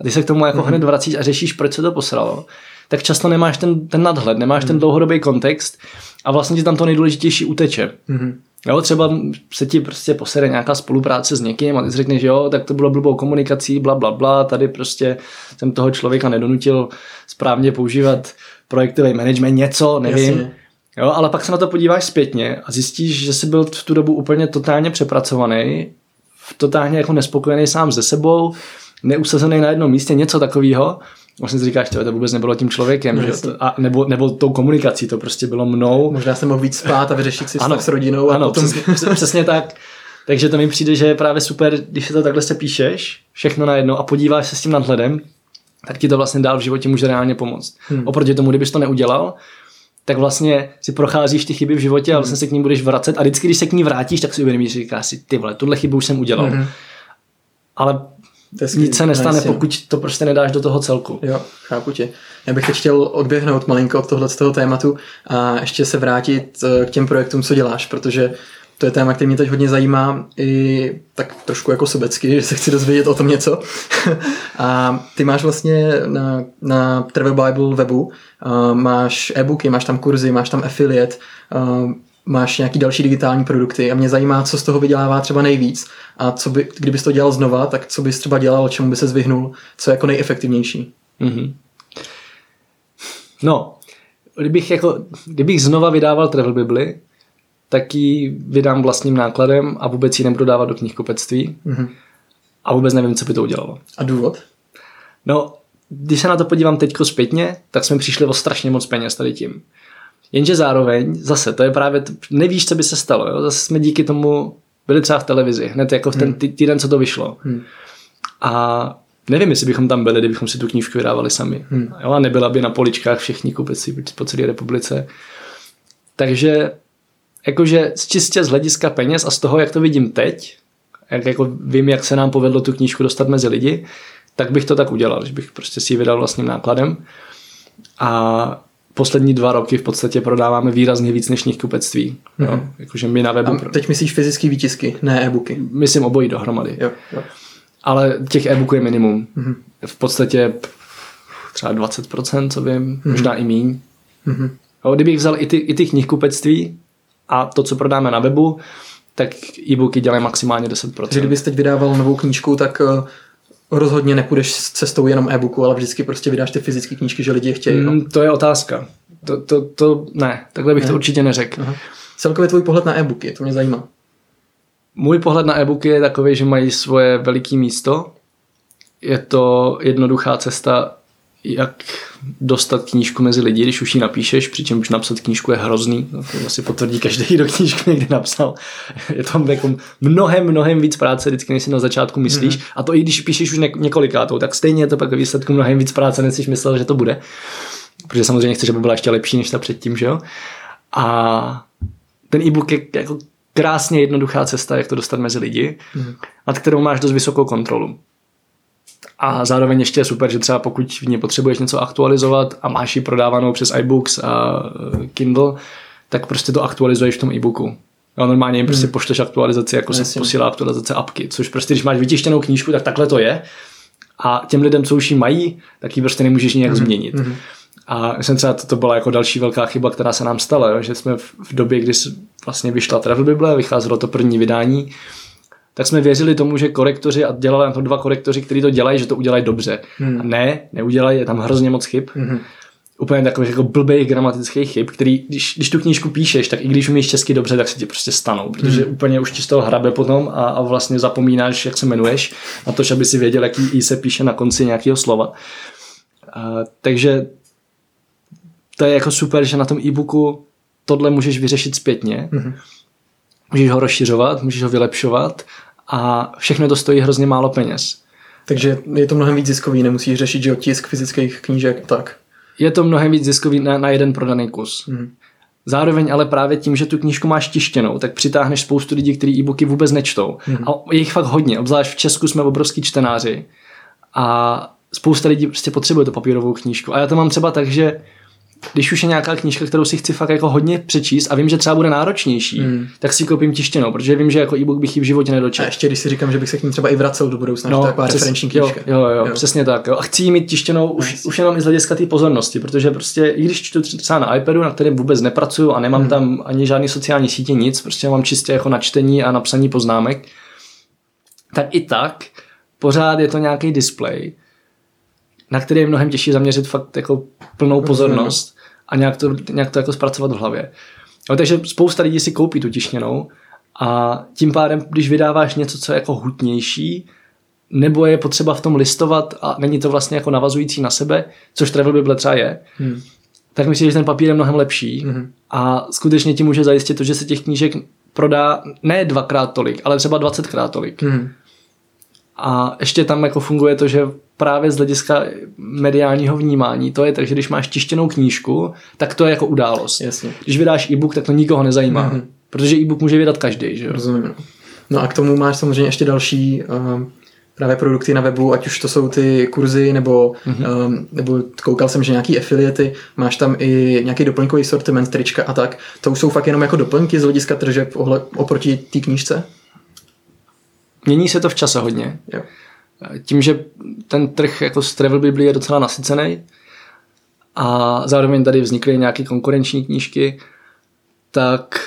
a ty se k tomu jako hmm. hned vracíš a řešíš, proč se to posralo, tak často nemáš ten, ten nadhled, nemáš hmm. ten dlouhodobý kontext a vlastně ti tam to nejdůležitější uteče. Hmm. Jo, třeba se ti prostě posede nějaká spolupráce s někým a ty si řekneš, že jo, tak to bylo blbou komunikací, bla, bla, bla, tady prostě jsem toho člověka nedonutil správně používat projektový management, něco, nevím. Jasně. Jo, ale pak se na to podíváš zpětně a zjistíš, že jsi byl v tu dobu úplně totálně přepracovaný, totálně jako nespokojený sám se sebou, neusazený na jednom místě, něco takového. Vlastně si říkáš, to vůbec nebylo tím člověkem, no, že to, a nebo, nebo tou komunikací, to prostě bylo mnou. Možná jsem mohl víc spát a vyřešit si ano, s rodinou. A ano, potom... přesně, přesně tak. Takže to mi přijde, že je právě super, když se to takhle se píšeš, všechno najednou a podíváš se s tím nadhledem, tak ti to vlastně dál v životě může reálně pomoct. Hmm. Oproti tomu, kdybyš to neudělal, tak vlastně si procházíš ty chyby v životě a vlastně se k ní budeš vracet a vždycky, když se k ní vrátíš, tak si uvědomíš, říkáš si, ty vole, tuhle chybu už jsem udělal. Hmm. Ale nic se nestane, nice, pokud to prostě nedáš do toho celku. Jo, chápu tě. Já bych teď chtěl odběhnout malinko od tohoto tématu a ještě se vrátit k těm projektům, co děláš, protože to je téma, který mě teď hodně zajímá i tak trošku jako sobecky, že se chci dozvědět o tom něco. A ty máš vlastně na, na Travel Bible webu, máš e-booky, máš tam kurzy, máš tam affiliate, máš nějaký další digitální produkty a mě zajímá, co z toho vydělává třeba nejvíc a co by, kdybys to dělal znova, tak co bys třeba dělal, čemu by se zvyhnul, co je jako nejefektivnější. Mm-hmm. No, kdybych, jako, kdybych znova vydával Travel Bible, tak ji vydám vlastním nákladem a vůbec ji nebudu dávat do knihkupectví. Mm-hmm. A vůbec nevím, co by to udělalo. A důvod? No, když se na to podívám teďko zpětně, tak jsme přišli o strašně moc peněz tady tím. Jenže zároveň, zase, to je právě, nevíš, co by se stalo, jo? Zase jsme díky tomu byli třeba v televizi, hned jako v ten tý, týden, co to vyšlo. Hmm. A nevím, jestli bychom tam byli, kdybychom si tu knížku vydávali sami. Hmm. Jo? A nebyla by na poličkách všichni kupci po celé republice. Takže, jakože čistě z hlediska peněz a z toho, jak to vidím teď, jak jako vím, jak se nám povedlo tu knížku dostat mezi lidi, tak bych to tak udělal, že bych prostě si ji vydal vlastním nákladem. A poslední dva roky v podstatě prodáváme výrazně víc než knihkupectví. Mm. Jakože my na webu. A teď myslíš fyzické výtisky, ne e-booky? Myslím obojí dohromady. Jo, jo. Ale těch e-booků je minimum. Mm. V podstatě třeba dvacet procent, co vím, mm. možná i míň. Mm. Kdybych vzal i ty, i ty knihkupectví a to, co prodáme na webu, tak e-booky dělají maximálně deset procent. Takže kdybys teď vydával novou knížku, tak... rozhodně nepůjdeš s cestou jenom e-booku, ale vždycky prostě vydáš ty fyzické knížky, že lidi je chtějí. No? Mm, to je otázka. To, to, to ne, takhle bych ne. to určitě neřekl. Aha. Celkově tvůj pohled na e-booky, to mě zajímá. Můj pohled na e-booky je takový, že mají svoje veliké místo. Je to jednoduchá cesta, jak dostat knížku mezi lidi, když už ji napíšeš, přičem už napsat knížku je hrozný. To asi potvrdí každý, kdo knížku někdy napsal. Je tam jako mnohem, mnohem víc práce, vždycky než si na začátku myslíš. A to i když píšeš už několikátou, tak stejně je to pak výsledku mnohem víc práce, než jsi myslel, že to bude. Protože samozřejmě chceš, aby byla ještě lepší, než ta předtím, že jo? A ten e-book je jako krásně jednoduchá cesta, jak to dostat mezi lidi, nad kterou máš dost vysokou kontrolu. A zároveň ještě je super, že třeba pokud v ní potřebuješ něco aktualizovat a máš ji prodávanou přes iBooks a Kindle, tak prostě to aktualizuješ v tom e-booku. No, normálně jim prostě pošleš aktualizaci, jako se posílá aktualizace apky, což prostě když máš vytištěnou knížku, tak takhle to je. A těm lidem, co už ji mají, tak ji prostě nemůžeš nijak mm. změnit. Mm. A jsem třeba, to, to byla jako další velká chyba, která se nám stala, jo? Že jsme v, v době, kdy vlastně vyšla Travel Bible, vycházelo to první vydání, tak jsme věřili tomu, že korektoři, a dělali na to dva korektoři, kteří to dělají, že to udělají dobře. Hmm. A ne, neudělají, je tam hrozně moc chyb. Hmm. Úplně takových jako blbých gramatických chyb, který, když, když tu knížku píšeš, tak i když umíš česky dobře, tak se ti prostě stanou, protože hmm. úplně už ti z toho hrabe potom a, a vlastně zapomínáš, jak se jmenuješ, na to, aby si věděl, jaký i se píše na konci nějakého slova. A, takže to je jako super, že na tom e-booku tohle můžeš vyřešit zpětně. Hmm. Můžeš ho rozšiřovat, můžeš ho vylepšovat a všechno to stojí hrozně málo peněz. Takže je to mnohem víc ziskový, nemusíš řešit, že tisk fyzických knížek, tak. Je to mnohem víc ziskový na, na jeden prodaný kus. Mm. Zároveň ale právě tím, že tu knížku máš tištěnou, tak přitáhneš spoustu lidí, kteří e-booky vůbec nečtou. Mm. A je jich fakt hodně, obzvlášť v Česku jsme obrovský čtenáři a spousta lidí prostě potřebuje tu papírovou knížku. A já to mám třeba tak, že když už je nějaká knížka, kterou si chci fakt jako hodně přečíst a vím, že třeba bude náročnější, mm. tak si koupím tištěnou, protože vím, že jako e-book bych ji v životě nedočetl. A ještě když si říkám, že bych se k ní třeba i vracel do budoucna, no, že to je taková přes, referenční knížka. Jo, jo, jo, jo, přesně tak. Jo. A chci ji mít tištěnou už, yes. už jenom i z hlediska té pozornosti, protože prostě i když čtu třeba na iPadu, na kterém vůbec nepracuju a nemám mm. tam ani žádný sociální sítě, nic, prostě mám čistě jako na čtení a na psaní poznámek, tak i tak pořád je to nějaký displej, na který je mnohem těžší zaměřit fakt jako plnou pozornost a nějak to, nějak to jako zpracovat v hlavě. No, takže spousta lidí si koupí tu tišněnou a tím pádem, když vydáváš něco, co je jako hutnější nebo je potřeba v tom listovat a není to vlastně jako navazující na sebe, což Travel Bible třeba je, hmm. tak myslím, že ten papír je mnohem lepší hmm. a skutečně ti může zajistit to, že se těch knížek prodá ne dvakrát tolik, ale třeba dvacetkrát tolik. Hmm. A ještě tam jako funguje to, že právě z hlediska mediálního vnímání to je tak, že když máš tištěnou knížku, tak to je jako událost. Jasně. Když vydáš e-book, tak to nikoho nezajímá, mm-hmm. protože e-book může vydat každý. Že? Rozumím. No a k tomu máš samozřejmě ještě další uh, právě produkty na webu, ať už to jsou ty kurzy, nebo, mm-hmm. um, nebo koukal jsem, že nějaký affiliaty, máš tam i nějaký doplňkový sortiment, trička a tak. To už jsou fakt jenom jako doplňky z hlediska tržeb oproti té knížce? Mění se to v čase hodně. Jo. Tím, že ten trh jako z Travel Bible je docela nasycený a zároveň tady vznikly nějaké konkurenční knížky, tak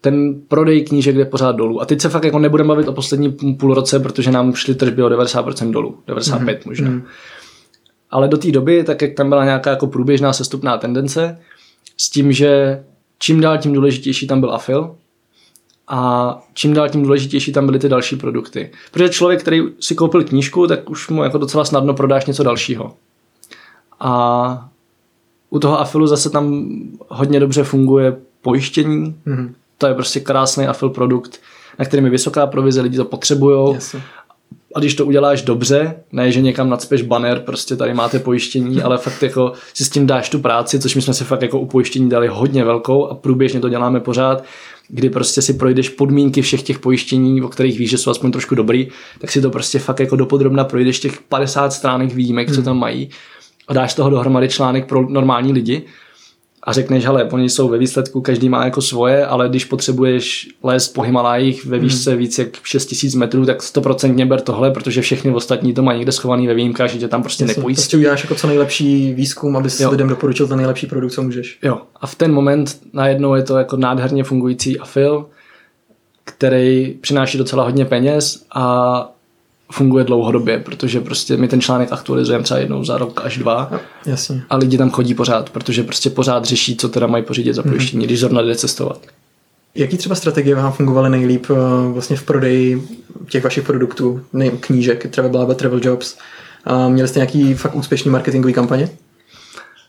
ten prodej knížek jde pořád dolů. A teď se fakt jako nebudeme bavit o poslední půl roce, protože nám šly tržby o devadesát procent dolů, devadesát pět procent mm-hmm. možná. Mm-hmm. Ale do té doby, tak jak tam byla nějaká jako průběžná sestupná tendence, s tím, že čím dál tím důležitější tam byl afil, a čím dál tím důležitější tam byly ty další produkty. Protože člověk, který si koupil knížku, tak už mu jako docela snadno prodáš něco dalšího. A u toho afilu zase tam hodně dobře funguje pojištění. Mm-hmm. To je prostě krásný afil produkt, na kterým je vysoká provize, lidi to potřebujou. Yes. A když to uděláš dobře, ne, že někam nacpeš banner, prostě tady máte pojištění, ale fakt jako si s tím dáš tu práci, což my jsme si fakt jako u pojištění dali hodně velkou a průběžně to děláme pořád, kdy prostě si projdeš podmínky všech těch pojištění, o kterých víš, že jsou aspoň trošku dobrý, tak si to prostě fakt jako dopodrobna projdeš těch padesát stránek výjimek, co tam mají a dáš toho dohromady článek pro normální lidi a řekneš, hele, oni jsou ve výsledku, každý má jako svoje, ale když potřebuješ lézt po Himalájích ve výšce víc jak šest tisíc metrů, tak sto procent ber tohle, protože všechny ostatní to mají někde schovaný ve výjimkách, že tě tam prostě nepojistí. Prostě uděláš jako co nejlepší výzkum, abys jo. lidem doporučil ten nejlepší produkt, co můžeš. Jo. A v ten moment najednou je to jako nádherně fungující afil, který přináší docela hodně peněz a funguje dlouhodobě, protože prostě my ten článek aktualizujeme třeba jednou za rok až dva. Jasně. A lidi tam chodí pořád, protože prostě pořád řeší, co teda mají pořídit za pojištění, mm-hmm. když zrovna jde cestovat. Jaký třeba strategie vám fungovaly nejlíp vlastně v prodeji těch vašich produktů, nevím, knížek, Travel Bible, Travel Jobs? Měli jste nějaký fakt úspěšný marketingový kampaně?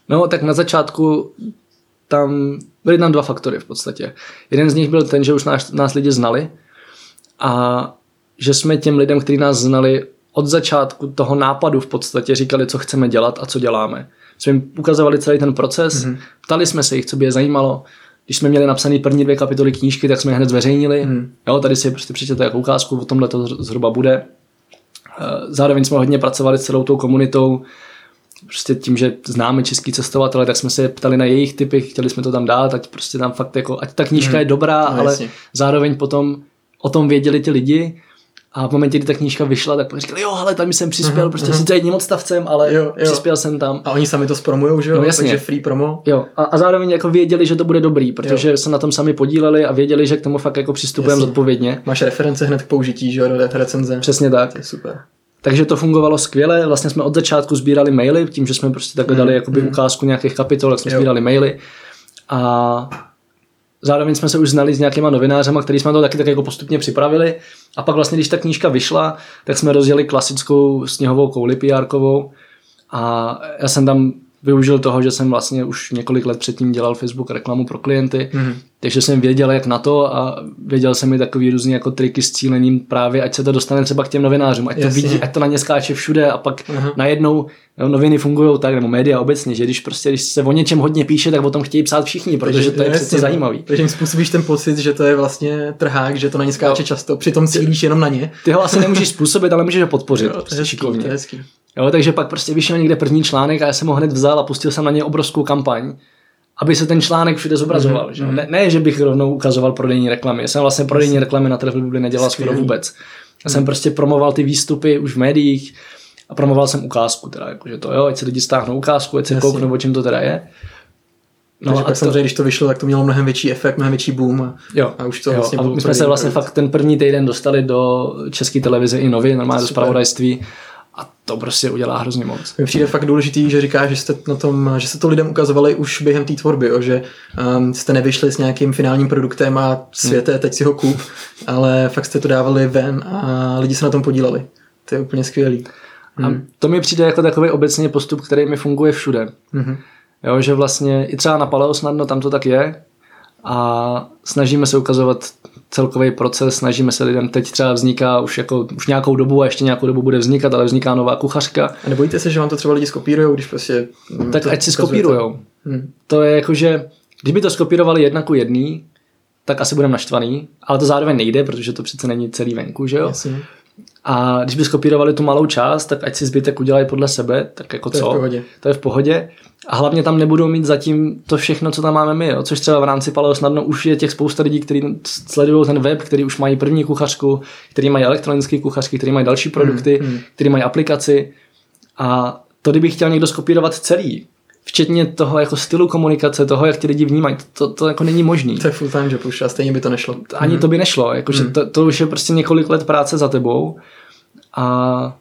No, tak na začátku tam byly tam dva faktory v podstatě. Jeden z nich byl ten, že už nás, nás lidi znali a že jsme těm lidem, kteří nás znali od začátku toho nápadu v podstatě říkali, co chceme dělat a co děláme. Jsme jim ukazovali celý ten proces, mm-hmm. ptali jsme se jich, co by je zajímalo. Když jsme měli napsané první dvě kapitoly knížky, tak jsme je hned zveřejnili. Mm. Jo, tady si prostě přečtěte jako ukázku, o tomhle to zhruba bude. Zároveň jsme hodně pracovali s celou tou komunitou. Prostě tím, že známe český cestovatele, tak jsme se ptali na jejich typy, chtěli jsme to tam dát, ať prostě tam fakt jako, ať ta knížka mm-hmm. je dobrá, no, ale jasně. zároveň potom o tom věděli ti lidi. A v momentě, kdy ta knížka vyšla, tak říkali, jo, ale tam jsem přispěl, uh-huh, prostě uh-huh. sice jedním odstavcem, ale jo, jo. přispěl jsem tam. A oni sami to zpromujou, že jo? No, jasně. Takže free promo. Jo. A, a zároveň jako věděli, že to bude dobrý, protože jo. se na tom sami podíleli a věděli, že k tomu fakt jako přistupujeme zodpovědně. Máš reference hned k použití, že jo, recenze. Přesně tak. To je super. Takže to fungovalo skvěle, vlastně jsme od začátku sbírali maily, tím, že jsme prostě takhle mm. dali jakoby mm. ukázku nějakých kapitol, tak jsme jo. sbírali maily. A zároveň jsme se už znali s nějakýma novinářema, který jsme to taky tak jako postupně připravili a pak vlastně, když ta knížka vyšla, tak jsme rozjeli klasickou sněhovou kouli pé erkovou a já jsem tam využil toho, že jsem vlastně už několik let předtím dělal Facebook reklamu pro klienty, mm-hmm. takže jsem věděl jak na to a věděl jsem i takový různý jako triky s cílením právě, ať se to dostane třeba k těm novinářům, ať Jasně. to vidí, ať to na ně skáče všude a pak uh-huh. najednou jo, noviny fungují tak, nebo média obecně, že když prostě když se o něčem hodně píše, tak o tom chtějí psát všichni, protože takže, to je jasný, přece zajímavý. Takže jim způsobíš ten pocit, že to je vlastně trhák, že to na ně skáče no. často, přitom cílíš jenom na ně. Ty ho asi nemůžeš způsobit, ale můžeš ho podpořit. No, prostě šikovně. Jo, takže pak prostě vyšel někde první článek a já jsem ho hned vzal a pustil jsem na něj obrovskou kampaň, aby se ten článek všude zobrazoval. Mm-hmm. Že? Ne, ne, že bych rovnou ukazoval prodejní reklamy. Já jsem vlastně prodejní reklamy na Travel Bible nedělal skoro vůbec. Já jsem prostě promoval ty výstupy už v médiích a promoval jsem ukázku. Teda, jakože to, jo, ať se lidi stáhnou ukázku, ať se kouknou, o čem to teda je. No, takže a pak to, samozřejmě, když to vyšlo, tak to mělo mnohem větší efekt, mnohem větší boom. A, jo, a už to jo, vlastně a my jsme se vlastně fakt ten první týden dostali do České televize i nově, normálně do zpravodajství. A to prostě udělá hrozně moc. Mně přijde fakt důležitý, že říkáš, že jste na tom, že se to lidem ukazovali už během té tvorby, jo, že um, jste nevyšli s nějakým finálním produktem a světe, teď si ho kup, ale fakt jste to dávali ven a lidi se na tom podíleli. To je úplně skvělý. A hmm. to mi přijde jako takový obecný postup, který mi funguje všude. Hmm. Jo, že vlastně i třeba na Paleo snadno tam to tak je a snažíme se ukazovat celkový proces, snažíme se lidem, teď třeba vzniká už, jako, už nějakou dobu a ještě nějakou dobu bude vznikat, ale vzniká nová kuchařka. A nebojíte se, že vám to třeba lidi skopírujou, když prostě... Tak ať si skopírujou. Hmm. To je jako, že kdyby to skopírovali jedna ku jedný, tak asi budeme naštvaný, ale to zároveň nejde, protože to přece není celý venku, že jo? Jasně. A když by skopírovali tu malou část, tak ať si zbytek udělají podle sebe, tak jako to co? Je to je v pohodě. A hlavně tam nebudou mít zatím to všechno, co tam máme my, jo? Což třeba v rámci Paleo snadno už je těch spousta lidí, kteří sledují ten web, kteří už mají první kuchařku, kteří mají elektronické kuchařky, kteří mají další produkty, mm, mm. kteří mají aplikaci. A to, kdyby chtěl někdo skopírovat celý, včetně toho jako stylu komunikace, toho, jak ti lidi vnímají, to, to, to jako není možný. To je full time job už a stejně by to nešlo. Ani mm. to by nešlo, jakože mm. to, to už je prostě několik let práce za tebou a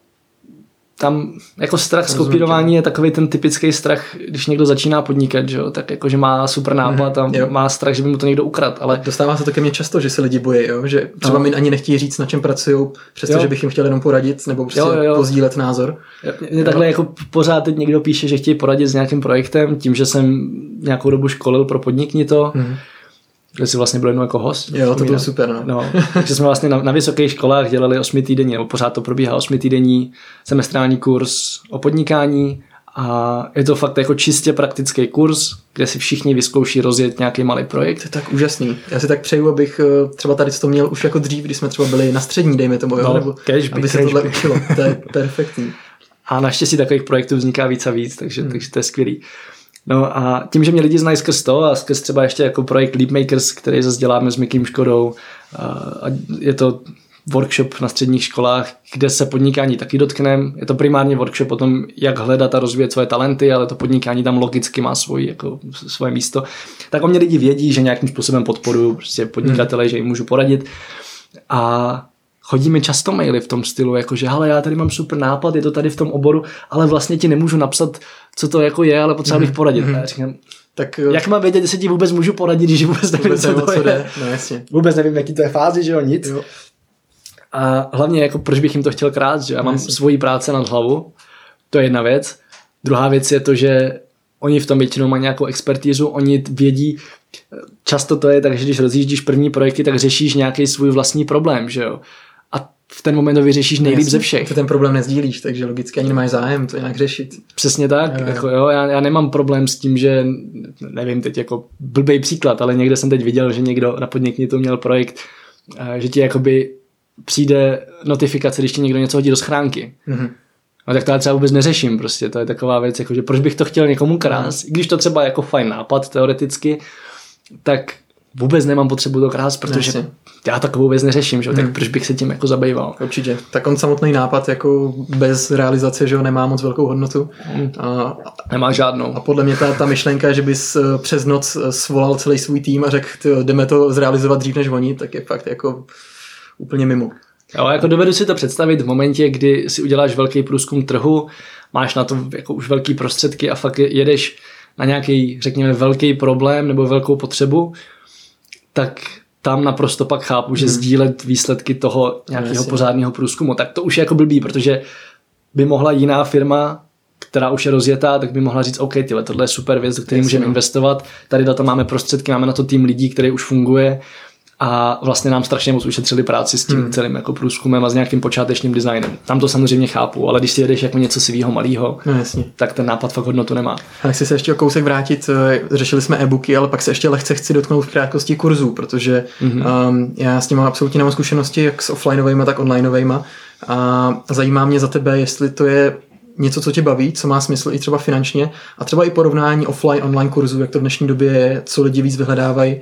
tam jako strach z kopírování je takový ten typický strach, když někdo začíná podnikat, že jo, tak jakože má super nápad a má strach, že by mu to někdo ukradl, ale dostává se to ke mně často, že se lidi bojí, jo, že třeba no. mi ani nechtějí říct, na čem pracují, přestože jo. bych jim chtěl jenom poradit nebo prostě jo, jo. pozdílet názor. Mě takhle no. jako pořád teď někdo píše, že chtějí poradit s nějakým projektem, tím, že jsem nějakou dobu školil pro Podnikni to. Mm. Kde jsi vlastně byl jenom jako host. Jo, to bylo super, no. no. Takže jsme vlastně na, na vysokých školách dělali osmi týdenní, nebo pořád to probíhá osmi týdenní semestrální kurz o podnikání a je to fakt jako čistě praktický kurz, kde si všichni vyzkouší rozjet nějaký malý projekt. To je tak úžasný. Já si tak přeju, abych třeba tady to měl už jako dřív, když jsme třeba byli na střední, dejme tomu, no, nebo cashby, aby se tohle učilo. To je perfektní. A naštěstí takových projektů vzniká víc a víc, takže, hmm. takže to je skvělý. No a tím, že mě lidi znají skrz to a skrz třeba ještě jako projekt Leapmakers, který zase děláme s Mikým Škodou, a je to workshop na středních školách, kde se podnikání taky dotknem. Je to primárně workshop o tom, jak hledat a rozvíjet svoje talenty, ale to podnikání tam logicky má svoji, jako, svoje místo. Tak o mě lidi vědí, že nějakým způsobem podporuju prostě podnikatele, hmm. že jim můžu poradit. A chodí mi často maily v tom stylu, jakože hele, já tady mám super nápad, je to tady v tom oboru, ale vlastně ti nemůžu napsat, co to jako je, ale potřeba bych poradit. Mm-hmm. Já říkám, tak, jak mám vědět, jestli ti vůbec můžu poradit, když vůbec nevím, vůbec co nevím, to co je. No, jasně. Vůbec nevím, jaký to je fázi, že jo, nic. Jo. A hlavně, jako, proč bych jim to chtěl krát, že já mám jasně. svoji práci nad hlavu, to je jedna věc. Druhá věc je to, že oni v tom většinou mají nějakou expertízu, oni vědí, často to je tak, že když rozjíždíš první projekty, tak řešíš nějaký svůj vlastní problém, že jo. V ten moment to vyřešíš nejlíp jasný, ze všech. Ty ten problém nezdílíš, takže logicky ani nemáš zájem to nějak řešit. Přesně tak. Jo, jako, jo, já, já nemám problém s tím, že, nevím teď jako blbej příklad, ale někde jsem teď viděl, že někdo na Podnikni to měl projekt, že ti jakoby přijde notifikace, když ti někdo něco hodí do schránky. Mm-hmm. No tak to já třeba vůbec neřeším prostě, to je taková věc, jako, že proč bych to chtěl někomu krást, mm. když to třeba jako fajn nápad teoreticky, tak vůbec nemám potřebu to krást, protože jasně. já takovou věc neřeším, že? Hmm. Tak proč bych se tím jako zabýval. Určitě. Tak on samotný nápad jako bez realizace, že jo, nemá moc velkou hodnotu. Hmm. A, nemá žádnou. A podle mě ta, ta myšlenka, že bys přes noc svolal celý svůj tým a řekl, tyjo, jdeme to zrealizovat dřív než oni, tak je fakt jako úplně mimo. Jo, jako dovedu si to představit v momentě, kdy si uděláš velký průzkum trhu, máš na to jako už velký prostředky a fakt jedeš na nějaký, řekněme, velký problém nebo velkou potřebu, tak tam naprosto pak chápu, že hmm. sdílet výsledky toho nějakého pořádného průzkumu, tak to už je jako blbý, protože by mohla jiná firma, která už je rozjetá, tak by mohla říct, OK, tyhle, tohle je super věc, do které můžeme investovat, tady na to máme prostředky, máme na to tým lidí, který už funguje a vlastně nám strašně moc ušetřili práci s tím hmm. celým jako průzkumem a s nějakým počátečním designem. Tam to samozřejmě chápu, ale když si jedeš jako něco svýho malýho, no, tak ten nápad fakt hodnotu nemá. A chci se ještě o kousek vrátit, řešili jsme e-booky, ale pak se ještě lehce chci dotknout v krátkosti kurzů, protože hmm. um, já s tím mám absolutně nemám zkušenosti, jak s offlineovejma, tak onlineovejma a zajímá mě za tebe, jestli to je něco, co tě baví, co má smysl i třeba finančně a třeba i porovnání offline online kurzů, jak to v dnešní době je, co lidi víc vyhledávají.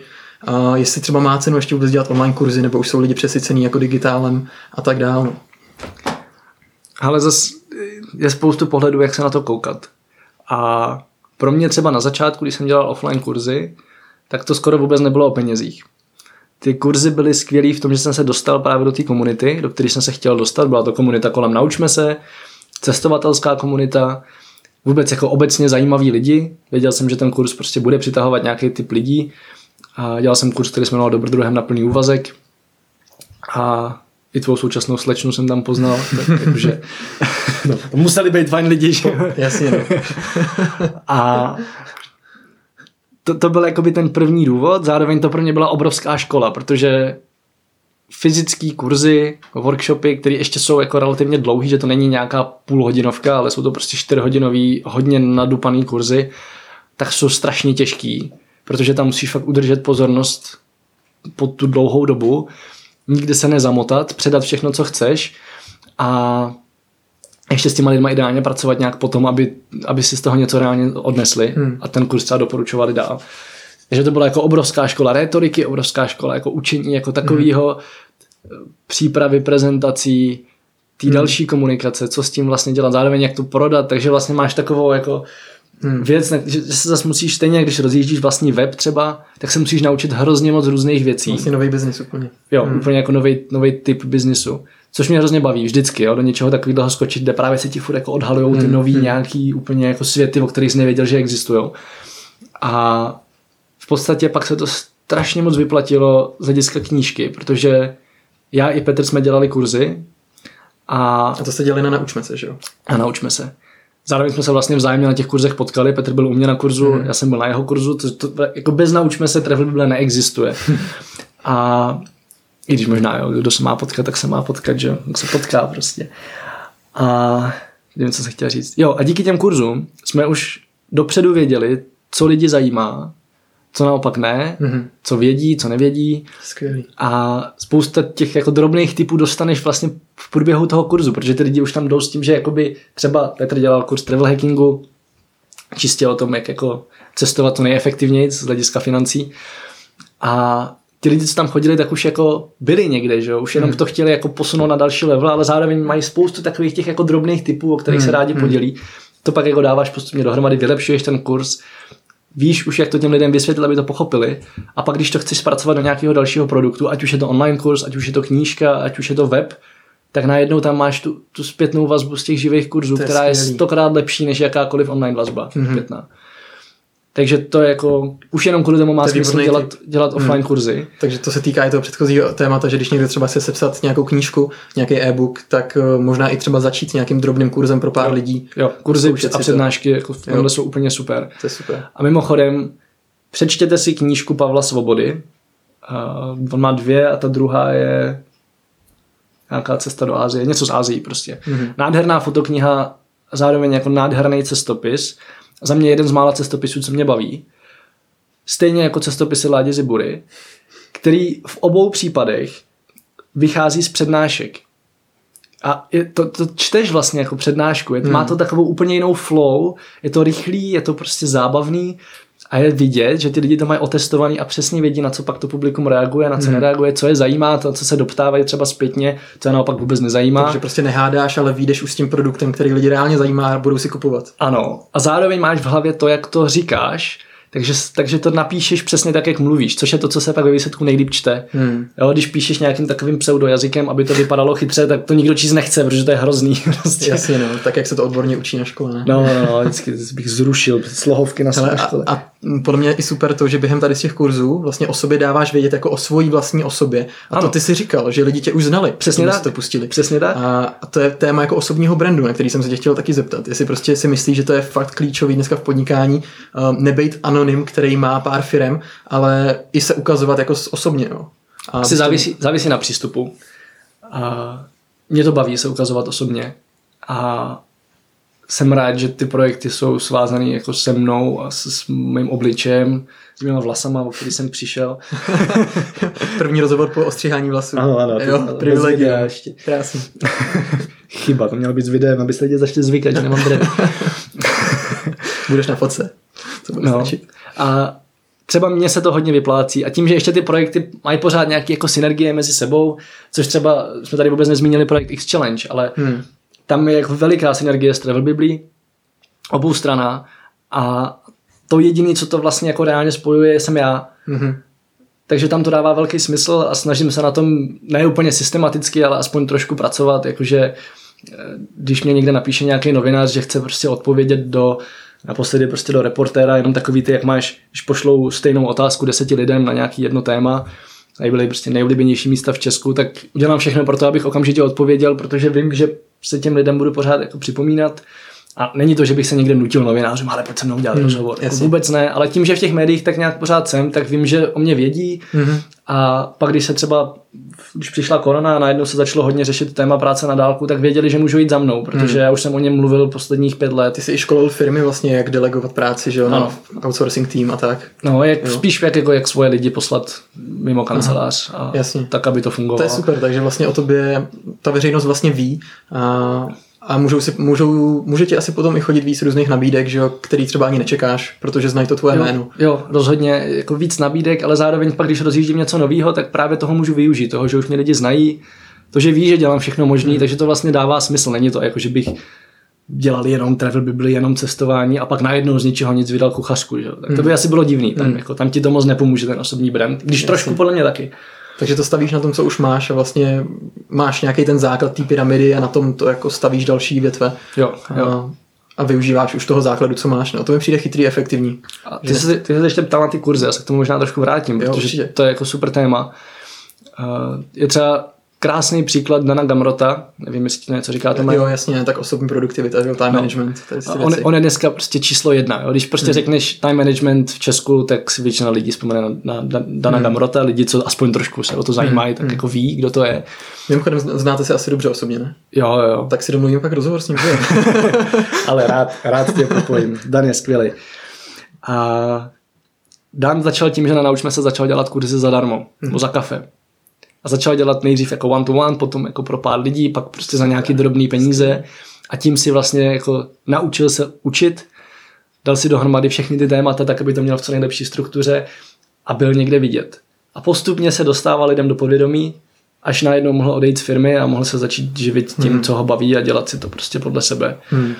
Uh, jestli třeba má cenu ještě vůbec dělat online kurzy, nebo už jsou lidi přesycení jako digitálem a tak dále. Ale zase je spoustu pohledů, jak se na to koukat. A pro mě třeba na začátku, když jsem dělal offline kurzy, tak to skoro vůbec nebylo o penězích. Ty kurzy byly skvělý v tom, že jsem se dostal právě do té komunity, do které jsem se chtěl dostat. Byla to komunita kolem Naučme se, cestovatelská komunita, vůbec jako obecně zajímaví lidi. Věděl jsem, že ten kurz prostě bude přitahovat nějaký typ lidí. A dělal jsem kurz, který se jmenoval Dobrodruhem na plný úvazek a i tvou současnou slečnu jsem tam poznal. Tak, takže, no, museli být fajn lidi, že? Jasně. No. A to, to byl jakoby ten první důvod, zároveň to pro mě byla obrovská škola, protože fyzické kurzy, workshopy, které ještě jsou jako relativně dlouhý, že to není nějaká půlhodinovka, ale jsou to prostě čtyřhodinový, hodně nadupaný kurzy, tak jsou strašně těžký, protože tam musíš fakt udržet pozornost po tu dlouhou dobu, nikdy se nezamotat, předat všechno, co chceš a ještě s těma lidma ideálně pracovat nějak potom, aby, aby si z toho něco reálně odnesli hmm. a ten kurz třeba doporučovali dál. Takže to byla jako obrovská škola rétoriky, obrovská škola jako učení jako takového, hmm. přípravy prezentací, té hmm. další komunikace, co s tím vlastně dělat, zároveň jak to prodat, takže vlastně máš takovou jako hmm. věc, že se zase musíš stejně, když rozjíždíš vlastní web třeba, tak se musíš naučit hrozně moc různých věcí. Vlastně nový biznis úplně. Jo, hmm. úplně jako nový typ biznisu. Což mě hrozně baví vždycky, jo, do něčeho takového skočit, kde právě se ti furt jako odhalujou ty hmm. nový hmm. nějaký úplně jako světy, o kterých jsi nevěděl, že existujou. A v podstatě pak se to strašně moc vyplatilo z hlediska knížky, protože já i Petr jsme dělali kurzy. A, a to jste dělali na Naučme se, že jo? A Naučme se. Zároveň jsme se vlastně vzájemně na těch kurzech potkali, Petr byl u mě na kurzu, mm. já jsem byl na jeho kurzu, to, to, jako bez Naučme se Travel Bible neexistuje. A i když možná, jo, kdo se má potkat, tak se má potkat, že jo, tak se potká prostě. A nevím, co jsem chtěl říct. Jo, a díky těm kurzům jsme už dopředu věděli, co lidi zajímá, co naopak ne, mm-hmm. co vědí, co nevědí. Skvělý. A spousta těch jako drobných typů dostaneš vlastně v průběhu toho kurzu, protože ty lidi už tam jdou s tím, že jakoby třeba Petr dělal kurz travel hackingu, čistě o tom, jak jako cestovat to nejefektivněji z hlediska financí. A ty lidi, co tam chodili, tak už jako byli někde, že jo? Už jenom mm. to chtěli jako posunout na další level, ale zároveň mají spoustu takových těch jako drobných typů, o kterých mm. se rádi mm. podělí. To pak jako dáváš postupně dohromady, vylepšuješ ten kurz. Víš už, jak to těm lidem vysvětlit, aby to pochopili. A pak, když to chceš zpracovat do nějakého dalšího produktu, ať už je to online kurz, ať už je to knížka, ať už je to web, tak najednou tam máš tu, tu zpětnou vazbu z těch živých kurzů, která je stokrát lepší než jakákoliv online vazba. Mm-hmm. Zpětná. Takže to je jako, už jenom kvůli tomu má smysl dělat, dělat offline hmm. kurzy. Takže to se týká i toho předchozího tématu, že když někdo třeba chce sepsat nějakou knížku, nějaký e-book, tak možná i třeba začít s nějakým drobným kurzem pro pár jo. lidí. Jo, kurzy a přednášky jako v tomhle jsou úplně super. To je super. A mimochodem, přečtěte si knížku Pavla Svobody. Uh, on má dvě a ta druhá je nějaká cesta do Asie, něco z Asii prostě. Hmm. Nádherná fotokniha, zároveň jako nádherný cestopis. Za mě jeden z mála cestopisů, co mě baví. Stejně jako cestopisy Ládi Zibury, který v obou případech vychází z přednášek. A je to, to čteš vlastně jako přednášku. Je, hmm. Má to takovou úplně jinou flow. Je to rychlý, je to prostě zábavný. A je vidět, že ty lidi to mají otestovaný a přesně vědí, na co pak to publikum reaguje, na co hmm. nereaguje, co je zajímá, to, co se doptávají třeba zpětně, co je naopak vůbec nezajímá. Takže prostě nehádáš, ale vyjdeš už s tím produktem, který lidi reálně zajímá a budou si kupovat. Ano. A zároveň máš v hlavě to, jak to říkáš, takže, takže to napíšeš přesně tak, jak mluvíš, což je to, co se pak ve výsledku nejlíp čte. Hmm. Jo, když píšeš nějakým takovým pseudojazykem, aby to vypadalo chytře, tak to nikdo číst nechce, protože to je hrozný. Prostě. Jasně, no, tak jak se to odborně učí na škole. Ne? No, no, no, vždycky bych zrušil slohovky na své škole. A, a podle mě je i super to, že během tady z těch kurzů vlastně o sobě dáváš vědět jako o svojí vlastní osobě. A ano. To ty si říkal, že lidi tě už znali. Přesně tak. To pustili. Přesně tak. A to je téma jako osobního brandu, na který jsem se tě chtěl taky zeptat. Jestli prostě si myslíš, že to je fakt klíčový dneska v podnikání, nebejt anonym, který má pár firem, ale i se ukazovat jako osobně. Jo. A si závisí, závisí na přístupu. A mě to baví se ukazovat osobně a jsem rád, že ty projekty jsou svázaný jako se mnou a s, s mým obličejem, s mýma vlasama, o který jsem přišel. První rozhovor po ostříhání vlasů. Ano, ano. Privilegia ještě. Krásný. Chyba, to mělo být s videem, abyste lidi začali zvykat, že nemám brady. Budeš na fotce. No. A třeba mně se to hodně vyplácí a tím, že ještě ty projekty mají pořád nějaké jako synergie mezi sebou, což třeba jsme tady vůbec nezmínili projekt X Challenge, ale hmm. tam je jako veliká synergie s Travel Biblí obou strana a to jediné, co to vlastně jako reálně spojuje, jsem já. Hmm. Takže tam to dává velký smysl a snažím se na tom ne úplně systematicky, ale aspoň trošku pracovat, jakože když mě někde napíše nějaký novinář, že chce prostě odpovědět do naposledy prostě do reportéra, jenom takový ty, jak máš, když pošlou stejnou otázku deseti lidem na nějaký jedno téma nebyly prostě nejoblíbenější místa v Česku, tak udělám všechno pro to, abych okamžitě odpověděl, protože vím, že se těm lidem budu pořád jako připomínat. A není to, že bych se někde nutil novinářům, ale proč se mnou dělat rozhovor. Hmm, vůbec ne, ale tím, že v těch médiích tak nějak pořád jsem, tak vím, že o mě vědí. Hmm. A pak, když se třeba, když přišla korona a najednou se začalo hodně řešit téma práce na dálku, tak věděli, že můžou jít za mnou, protože hmm. já už jsem o něm mluvil posledních pět let. Ty jsi i školil firmy vlastně, jak delegovat práci, že jo, na outsourcing tým a tak. No, jak, spíš jak, jako, jak svoje lidi poslat mimo kancelář a tak, aby to fungovalo. To je super, takže vlastně o tobě ta veřejnost vlastně ví. A... A můžou si, můžou, může ti asi potom i chodit víc různých nabídek, že jo, který třeba ani nečekáš, protože znají to tvoje jo, jméno. Jo, rozhodně, jako víc nabídek, ale zároveň pak, když rozjíždím něco nového, tak právě toho můžu využít, toho, že už mě lidi znají, to, že ví, že dělám všechno možné, hmm. takže to vlastně dává smysl. Není to jako, že bych dělal jenom travel bibli, jenom cestování a pak najednou z ničeho nic vydal kuchařku, že jo. Tak to by hmm. asi bylo divný, tam, hmm. jako, tam ti to moc nepomůže ten osobní brand, když Jasně. trošku podle mě taky. Takže to stavíš na tom, co už máš a vlastně máš nějaký ten základ té pyramidy a na tom to jako stavíš další větve. Jo, jo. A, a využíváš už toho základu, co máš. No to mi přijde chytrý, efektivní. A ty, se, ty se ještě ptal na ty kurzy, já se k tomu možná trošku vrátím, jo, protože určitě. To je jako super téma. Je třeba krásný příklad Dana Gamrota, nevím, jestli ti něco říkáte. Jo, jo, jasně, tak osobní produktivita, time no. management. On, on je dneska prostě číslo jedna. Jo? Když prostě hmm. řekneš time management v Česku, tak si většina lidí vzpomene na, na, na Dana hmm. Gamrota, lidi, co aspoň trošku se o to zajímají, hmm. tak hmm. jako ví, kdo to je. Mimochodem, znáte se asi dobře osobně, ne? Jo, jo. Tak si domluvím pak rozhovor s ním. Ale rád, rád tě propojím. Dan je skvělý. A Dan začal tím, že na Naučme se začal dělat kurzy zadarmo, hmm. nebo za kafe. A začal dělat nejdřív jako one to one, potom jako pro pár lidí, pak prostě za nějaký drobný peníze a tím si vlastně jako naučil se učit, dal si dohromady všechny ty témata, tak aby to mělo v co nejlepší struktuře a byl někde vidět. A postupně se dostával lidem do podvědomí, až najednou mohl odejít z firmy a mohl se začít živit tím, hmm. co ho baví a dělat si to prostě podle sebe. Hmm.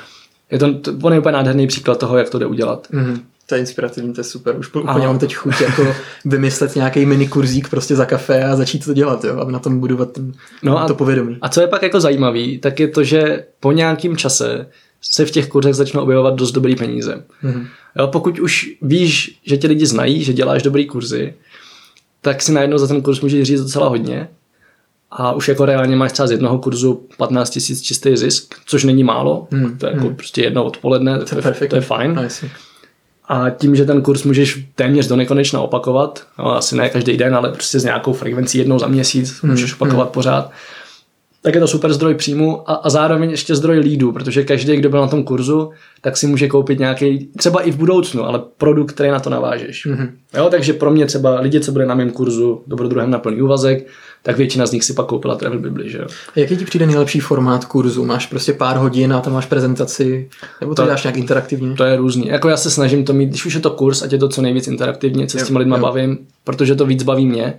Je to, to, to je úplně nádherný příklad toho, jak to jde udělat. Hmm. To je inspirativní, to je super. Už úplně mám teď chuť jako vymyslet nějaký mini kurzík prostě za kafe a začít to dělat, jo, a na tom budovat ten, no a, to povědomí. A co je pak jako zajímavý, tak je to, že po nějakém čase se v těch kurzech začnou objevovat dost dobrý peníze. Mm-hmm. Jo, pokud už víš, že ti lidi znají, že děláš dobrý kurzy, tak si najednou za ten kurz můžeš říct docela hodně a už jako reálně máš třeba z jednoho kurzu patnáct tisíc čistý zisk, což není málo, mm-hmm. to je jako prostě jedno odpoledne, to, to, je, to je fajn. Nice. A tím, že ten kurz můžeš téměř do nekonečna opakovat, no, asi ne každý den, ale prostě s nějakou frekvencí jednou za měsíc hmm. můžeš opakovat hmm. pořád, tak je to super zdroj příjmu a, a zároveň ještě zdroj leadů, protože každý, kdo byl na tom kurzu, tak si může koupit nějaký, třeba i v budoucnu, ale produkt, který na to navážeš. Hmm. Jo, takže pro mě třeba lidi, co bude na mém kurzu Dobrodruhem na plný úvazek, tak většina z nich si pak koupila Travel Bibli, že jo. Jaký ti přijde nejlepší formát kurzu? Máš prostě pár hodin a tam máš prezentaci, nebo to, to děláš nějak interaktivně? To je různý. Jako já se snažím to mít, když už je to kurz, ať je to co nejvíc interaktivně, se s těma lidma jo. bavím, protože to víc baví mě,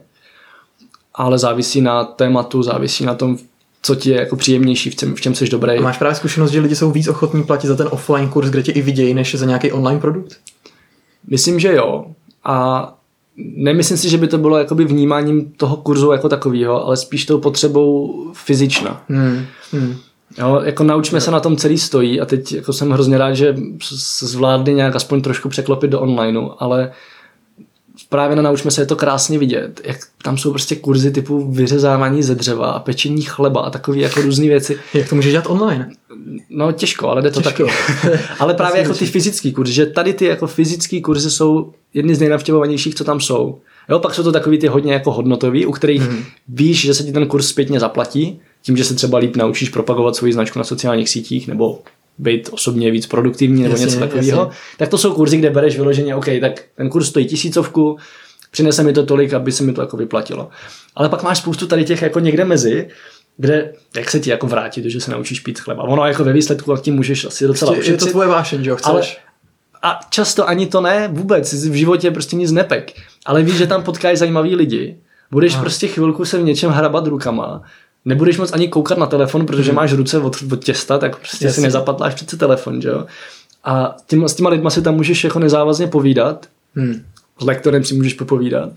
ale závisí na tématu, závisí na tom, co ti je jako příjemnější, v čem, v čem jsi dobrý. A máš právě zkušenost, že lidi jsou víc ochotní platit za ten offline kurz, kde tě i vidějí, než za nějaký online produkt? Myslím, že jo. A nemyslím si, že by to bylo jakoby vnímáním toho kurzu jako takového, ale spíš tou potřebou fyzična. Hmm. Hmm. Jo, jako Naučme se, na tom celý stojí a teď jako jsem hrozně rád, že se zvládli nějak aspoň trošku překlopit do onlineu, ale právě na Naučme se je to krásně vidět, jak tam jsou prostě kurzy typu vyřezávání ze dřeva a pečení chleba a takové jako různé věci. Jak to můžeš dělat online? No těžko, ale jde těžko. To taky. Ale právě jako ty fyzický kurzy, že tady ty jako fyzický kurzy jsou jedny z nejnavštěvovanějších, co tam jsou. Jo, pak jsou to takový ty hodně jako hodnotový, u kterých hmm. víš, že se ti ten kurz zpětně zaplatí, tím, že se třeba líp naučíš propagovat svoji značku na sociálních sítích nebo být osobně víc produktivní nebo jasně, něco takového, jasně. tak to jsou kurzy, kde bereš vyloženě, OK, tak ten kurz stojí tisícovku, přinese mi to tolik, aby se mi to jako vyplatilo. Ale pak máš spoustu tady těch jako někde mezi, kde, jak se ti jako vrátí to, že se naučíš pít chleba. Ono jako ve výsledku tím můžeš asi docela ušetřit. Je to tvoje vášeň, že jo, chceš? Ale a často ani to ne, vůbec, v životě prostě nic nepek. Ale víš, že tam potkáš zajímavý lidi, budeš ah. prostě chvilku se v něčem hrabat rukama, nebudeš moc ani koukat na telefon, protože hmm. máš ruce od, od těsta, tak prostě Jasně. si nezapatláš přece telefon, že jo. A tím, s těma lidma si tam můžeš jako nezávazně povídat, hmm. s lektorem si můžeš popovídat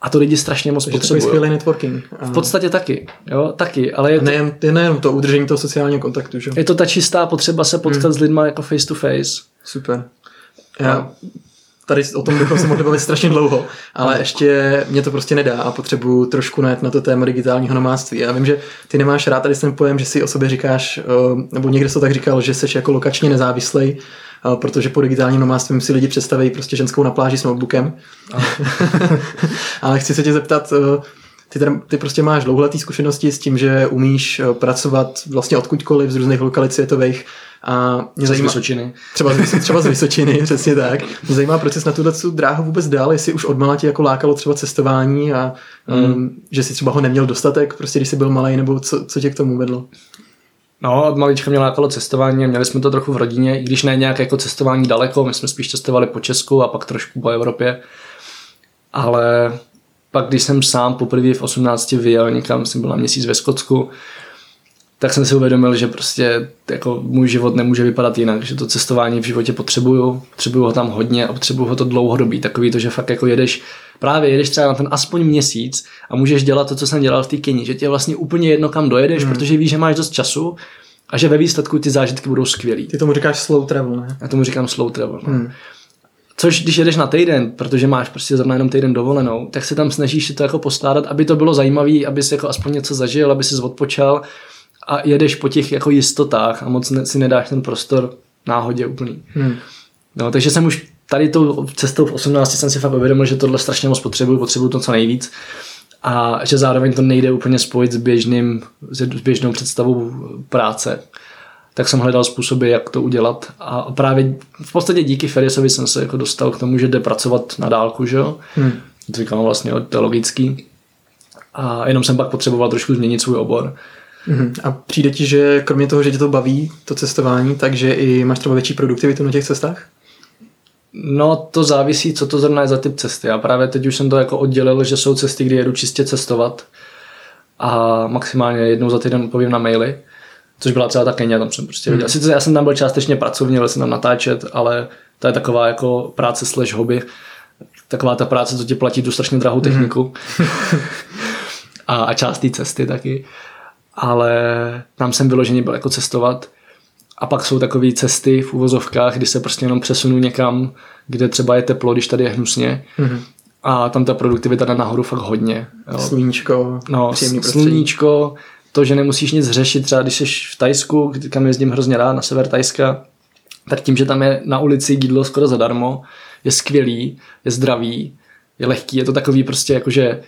a to lidi strašně moc potřebují. To je skvělý networking. V podstatě taky, jo, taky, ale je to... Nejen, je nejen to udržení toho sociálního kontaktu, že jo. Je to ta čistá potřeba se potkat hmm. s lidma jako face to face. Super. Já... tady o tom bychom se mohli bavit strašně dlouho, ale ještě mě to prostě nedá a potřebuju trošku najít na to téma digitálního nomádství. Já vím, že ty nemáš rád tady ten pojem, že si o sobě říkáš, nebo někde jsi to tak říkal, že jsi jako lokačně nezávislej, protože po digitálním nomádství si lidi představí prostě ženskou na pláži s notebookem. Ale chci se tě zeptat, Ty, teda, ty prostě máš dlouholetý zkušenosti s tím, že umíš pracovat vlastně odkudkoliv z různých lokalit světových. A mě zajímá, z Vysočiny. Třeba z, třeba z Vysočiny, přesně tak. Mě zajímá, proč jsi na tuhle dráhu vůbec dál, jestli už odmala tě jako lákalo třeba cestování a mm. um, že jsi třeba ho neměl dostatek, prostě když jsi byl malej, nebo co, co tě k tomu vedlo? No, od malička mě lákalo cestování a měli jsme to trochu v rodině, i když ne nějak jako cestování daleko, my jsme spíš cestovali po Česku a pak trošku po Evropě. Ale pak když jsem sám poprvé v osmnácti vyjel někam, jsem byl na měsíc ve Skotsku, tak jsem si uvědomil, že prostě jako můj život nemůže vypadat jinak, že to cestování v životě potřebuju, potřebuju ho tam hodně a potřebuju ho to dlouhodobí, takový to, že fakt jako jedeš, právě jedeš třeba na ten aspoň měsíc a můžeš dělat to, co jsem dělal v té Keni, že tě vlastně úplně jedno kam dojedeš, hmm. protože víš, že máš dost času a že ve výsledku ty zážitky budou skvělý. Ty tomu říkáš slow travel, ne? Já tomu říkám slow travel, ne? Hmm. Což když jedeš na týden, protože máš prostě zrovna jenom týden dovolenou, tak se tam snažíš si to jako postládat, aby to bylo zajímavý, aby si jako aspoň něco zažil, aby si odpočal a jedeš po těch jako jistotách a moc si nedáš ten prostor náhodě úplný. Hmm. No, takže jsem už tady tou cestou v osmnácti jsem si fakt uvědomil, že tohle strašně moc potřebuju, potřebuju to co nejvíc a že zároveň to nejde úplně spojit s, běžným, s běžnou představou práce. Tak jsem hledal způsoby, jak to udělat. A právě v podstatě díky Feriesovi jsem se jako dostal k tomu, že jde pracovat na dálku, že jo? Hmm. To říkám vlastně, to je logický. A jenom jsem pak potřeboval trošku změnit svůj obor. Hmm. A přijde ti, že kromě toho, že tě to baví, to cestování, takže i máš třeba větší produktivitu na těch cestách? No, to závisí, co to zrovna je za typ cesty. A právě teď už jsem to jako oddělil, že jsou cesty, kdy jedu čistě cestovat a maximálně jednou za týden odpovím na maily. Což byla třeba ta Keňa, tam jsem prostě viděl. Sice já jsem tam byl částečně pracovně, ale jsem tam natáčet, ale to je taková jako práce slash hobby. Taková ta práce, co ti platí tu strašně drahou techniku. Mm-hmm. a, a část té cesty taky. Ale tam jsem vyloženě byl jako cestovat. A pak jsou takové cesty v uvozovkách, kdy se prostě jenom přesunu někam, kde třeba je teplo, když tady je hnusně. Mm-hmm. A tam ta produktivita jde nahoru fakt hodně. Jo. Sluníčko, no, příjemný prostředí. Sluníčko, to, že nemusíš nic řešit, třeba když jsi v Thajsku, kam jezdím hrozně rád, na sever Thajska, tak tím, že tam je na ulici jídlo skoro zadarmo, je skvělý, je zdravý, je lehký, je to takový prostě jakože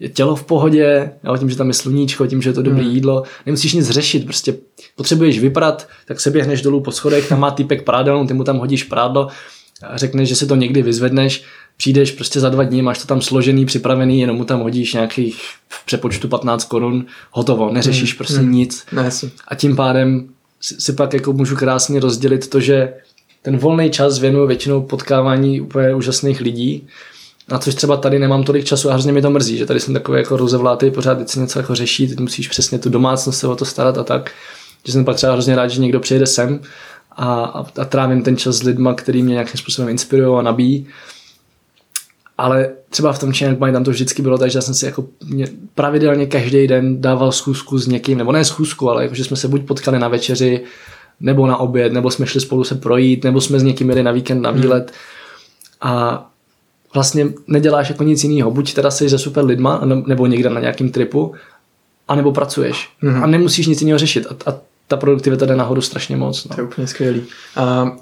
je tělo v pohodě, jo, tím, že tam je sluníčko, tím, že je to dobré hmm. jídlo, nemusíš nic řešit, prostě potřebuješ vyprat, tak se běhneš dolů po schodech, tam má týpek prádelnu, ty mu tam hodíš prádlo a řekneš, že si to někdy vyzvedneš, přijdeš prostě za dva dní, máš to tam složený, připravený, jenom mu tam hodíš nějakých v přepočtu patnáct korun, hotovo, neřešíš mm, prostě mm, nic. Ne, a tím pádem si, si pak jako můžu krásně rozdělit to, že ten volný čas věnuju většinou potkávání úplně úžasných lidí, na což třeba tady nemám tolik času a hrozně mi to mrzí, že tady jsem takový jako rozevlátej, pořád teď si něco jako řeší, teď musíš přesně tu domácnost se o to starat a tak, že jsem pak třeba hrozně rád, že někdo přijede sem a, a, a trávím ten čas s lidma, který mě nějakým způsobem inspirujou a nabíjí. Ale třeba v tom Číně, tam to vždycky bylo, takže já jsem si jako pravidelně každý den dával schůzku s někým, nebo ne schůzku, ale jakože jsme se buď potkali na večeři, nebo na oběd, nebo jsme šli spolu se projít, nebo jsme s někým jeli na víkend, na výlet. A vlastně neděláš jako nic jiného, buď teda jsi se super lidma, nebo někde na nějakém tripu, anebo pracuješ. Mm-hmm. A nemusíš nic jiného řešit. A, a ta produktivita jde nahoru strašně moc. No. To je úplně skvělý. A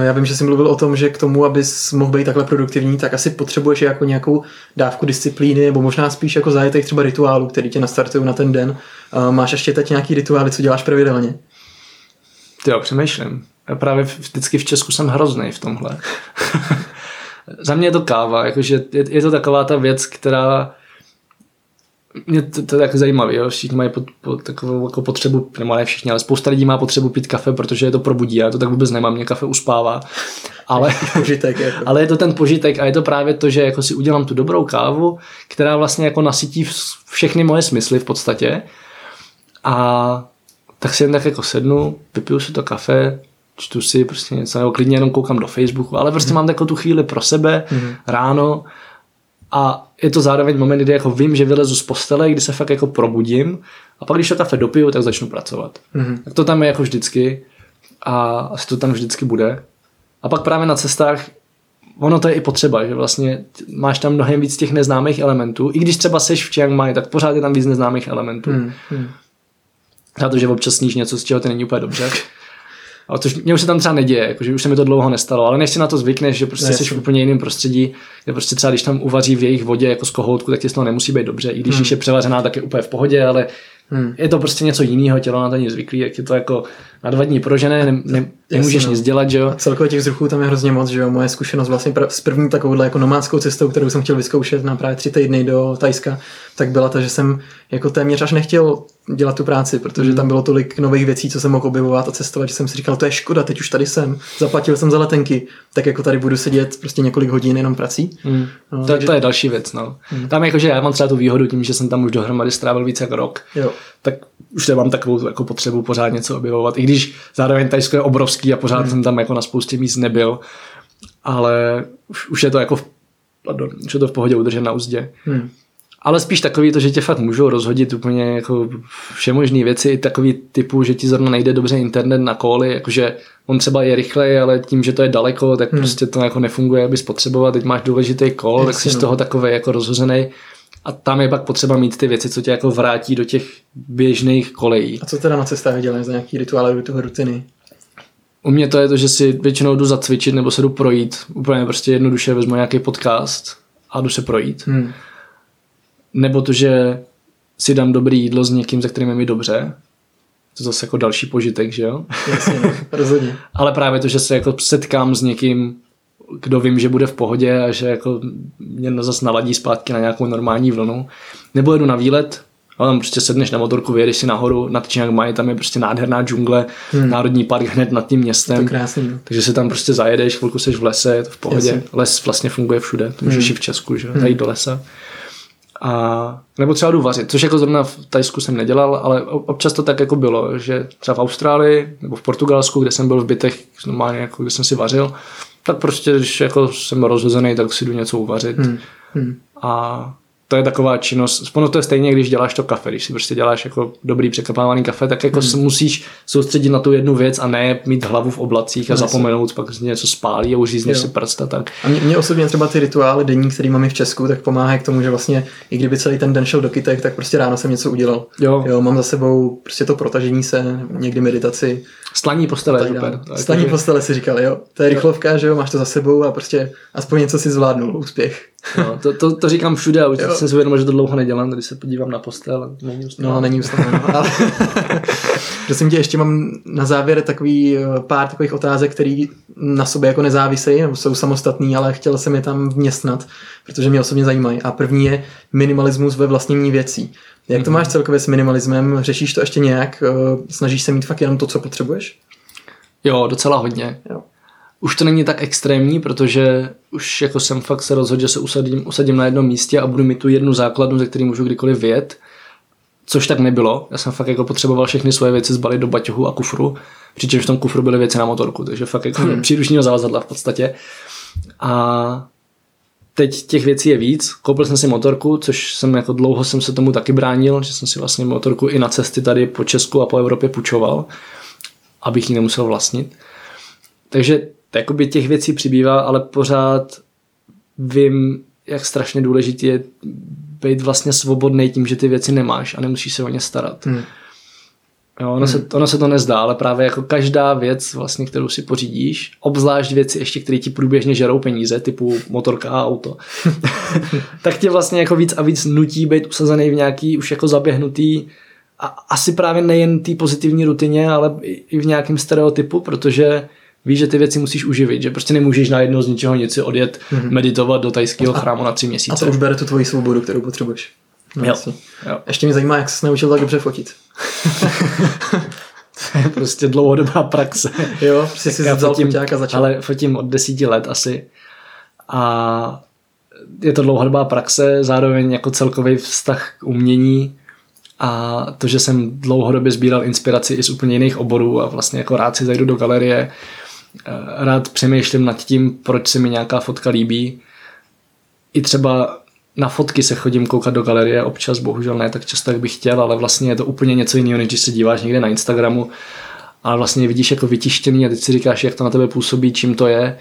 já vím, že jsi mluvil o tom, že k tomu, abys mohl být takhle produktivní, tak asi potřebuješ jako nějakou dávku disciplíny, nebo možná spíš jako zajetých třeba rituálů, který tě nastartují na ten den. Máš ještě teď nějaký rituály, co děláš pravidelně? Jo, přemýšlím. Já právě vždycky v Česku jsem hroznej v tomhle. Za mě je to káva, jakože je, je to taková ta věc, která mě to, to je tak zajímavý, jo? Všichni mají pod, pod, takovou jako potřebu, ne všichni, ale spousta lidí má potřebu pít kafe, protože je to probudí, já to tak vůbec nemám, mě kafe uspává, ale, požitek, jako. Ale je to ten požitek a je to právě to, že jako si udělám tu dobrou kávu, která vlastně jako nasytí všechny moje smysly v podstatě a tak si jen tak jako sednu, vypiju si to kafe, čtu si prostě něco, nebo klidně jenom koukám do Facebooku, ale prostě mm. mám takovou tu chvíli pro sebe, mm. ráno. A je to zároveň moment, kdy jako vím, že vylezu z postele, kdy se fakt jako probudím a pak když to kafe dopiju, tak začnu pracovat. Mm-hmm. Tak to tam je jako vždycky a asi to tam vždycky bude. A pak právě na cestách ono to je i potřeba, že vlastně máš tam mnohem víc těch neznámých elementů. I když třeba seš v Chiang Mai, tak pořád je tam víc neznámých elementů. Hmm, hmm. Třeba to, že občas sníš něco, z čeho to není úplně dobře. Ale což mě už se tam třeba neděje, jakože už se mi to dlouho nestalo, ale než si na to zvykneš, že prostě jsi v úplně jiném prostředí, kde prostě třeba když tam uvaří v jejich vodě jako z kohoutku, tak tě z toho nemusí být dobře, i když hmm. je převařená, tak je úplně v pohodě, ale hmm. je to prostě něco jiného, tělo na to není zvyklý, jak je to jako na dva dní prožené, ne, ne, nemůžeš jasně, nic dělat, že jo. A celkově těch vzruchů tam je hrozně moc, že jo, moje zkušenost vlastně pr- s první takovouhle jako nomádskou cestou, kterou jsem chtěl vyzkoušet na právě tři týdny do Thajska, tak byla ta, že jsem jako téměř až nechtěl dělat tu práci, protože mm. tam bylo tolik nových věcí, co jsem mohl objevovat a cestovat, že jsem si říkal, to je škoda, teď už tady jsem, zaplatil jsem za letenky, tak jako tady budu sedět prostě několik hodin jenom prací. Mm. No, to, takže... to je další věc, no. Mm. Tam jakože já mám třeba tu výhodu tím, že jsem tam už dohromady strávil více jak rok, jo. Tak už nemám takovou jako potřebu pořád něco objevovat, i když zároveň Thajsko je obrovský a pořád mm. jsem tam jako na spoustě míst nebyl, ale už, už je to jako v, pardon, už je to v pohodě udržet na uzdě. Mm. Ale spíš takový to, že tě fakt můžou rozhodit úplně jako všemožné věci, i takový typu, že ti zrovna nejde dobře internet na kóly, jakože on třeba je rychlej, ale tím, že to je daleko, tak hmm. prostě to jako nefunguje, aby spotřeboval, teď máš důležitý kól, tak jsi z toho takovej jako rozhozenej. A tam je pak potřeba mít ty věci, co tě jako vrátí do těch běžných kolejí. A co teda na cestách děláš za nějaký rituály do toho rutiny? U mě to je to, že si většinou jdu zacvičit nebo se jdu projít. Úplně prostě jednoduše vezmu nějaký podcast a jdu se projít. Hmm. Nebo to, že si dám dobrý jídlo s někým, se kterým je mi dobře. To je zase jako další požitek, že jo? Jasně, rozhodně. Ale právě to, že se jako setkám s někým, kdo vím, že bude v pohodě a že jako mě zase naladí zpátky na nějakou normální vlnu. Nebo jedu na výlet, ale tam prostě sedneš na motorku, vyjedeš si nahoru, nad Čína mají, tam je prostě nádherná džungle, hmm. národní park hned nad tím městem. To je krásný. Takže se tam prostě zajedeš, chvilku seš v lese, v pohodě. Jasně. Les vlastně funguje všude, to můžeš hmm. i v Česku, že? Hmm. Tady do lesa. A nebo třeba jdu vařit, což jako zrovna v Thajsku jsem nedělal, ale občas to tak jako bylo, že třeba v Austrálii nebo v Portugalsku, kde jsem byl v bytech, normálně jako kde jsem si vařil, tak prostě, když jako jsem rozhozený, tak si jdu něco uvařit. Hmm. Hmm. A to je taková činnost, spolu to je stejně, když děláš to kafe, když si prostě děláš jako dobrý překapávaný kafe, tak jako hmm. se musíš soustředit na tu jednu věc a ne mít hlavu v oblacích a no, zapomenout, pak něco spálí a uřízneš si prst a tak. A mě, mě osobně třeba ty rituály denní, který mám i v Česku, tak pomáhají k tomu, že vlastně i kdyby celý ten den šel do kytek, tak prostě ráno jsem něco udělal. Jo. jo mám za sebou prostě to protažení se, někdy meditaci. Stlaní postele, tak super. Tak Stlaní takže... postele si říkal, jo. To je rychlovka, že jo, máš to za sebou a prostě aspoň něco si zvládnul, úspěch. No, to, to, to říkám všude a už jo. jsem si uvědomil, že to dlouho nedělám, když se podívám na postel. Není ustále. No, není ustále, ale prosím tě, ještě mám na závěr takový pár takových otázek, které na sobě jako nezávisejí, nebo jsou samostatný, ale chtěl jsem je tam vměstnat, protože mě osobně zajímají. A první je minimalismus ve vlastnění věcí. Jak to máš celkově s minimalismem? Řešíš to ještě nějak? Snažíš se mít fakt jenom to, co potřebuješ? Jo, docela hodně. Jo. Už to není tak extrémní, protože už jako jsem fakt se rozhodl, že se usadím, usadím na jednom místě a budu mít tu jednu základnu, ze který můžu kdykoliv vyjet. Což tak nebylo. Já jsem fakt jako potřeboval všechny svoje věci zbalit do baťohu a kufru, přičemž v tom kufru byly věci na motorku, takže fakt jako hmm. příručního zavazadla v podstatě. A teď těch věcí je víc. Koupil jsem si motorku, což jsem jako dlouho jsem se tomu taky bránil, že jsem si vlastně motorku i na cesty tady po Česku a po Evropě půjčoval, abych ji nemusel vlastnit. Takže jakoby těch věcí přibývá, ale pořád vím, jak strašně důležitý je být vlastně svobodný tím, že ty věci nemáš a nemusíš se o ně starat. Hmm. Jo, ono, hmm. se, ono se to nezdá, ale právě jako každá věc, vlastně, kterou si pořídíš, obzvlášť věci ještě, které ti průběžně žerou peníze, typu motorka a auto, tak tě vlastně jako víc a víc nutí být usazený v nějaký už jako zaběhnutý a asi právě nejen té pozitivní rutině, ale i v nějakém stereotypu, protože víš, že ty věci musíš uživit, že prostě nemůžeš najednou z ničeho nic odjet mm-hmm. meditovat do tajského chrámu na tři měsíce. A to už bere tu tvoji svobodu, kterou potřebuješ. No, jo. Vlastně. Jo. Ještě mě zajímá, jak jsi naučil tak dobře fotit. To je prostě dlouhodobá praxe. Jo, prostě si vzal foťák a začal. Ale fotím od desíti let asi. A je to dlouhodobá praxe, zároveň jako celkový vztah k umění. A to, že jsem dlouhodobě sbíral inspiraci i z úplně jiných oborů a vlastně jako rád si zajdu do galerie, rád přemýšlím nad tím, proč se mi nějaká fotka líbí. I třeba na fotky se chodím koukat do galerie občas, bohužel ne tak často, jak bych chtěl, ale vlastně je to úplně něco jiného, než když se díváš někde na Instagramu a vlastně vidíš jako vytištěný a teď si říkáš, jak to na tebe působí, čím to je.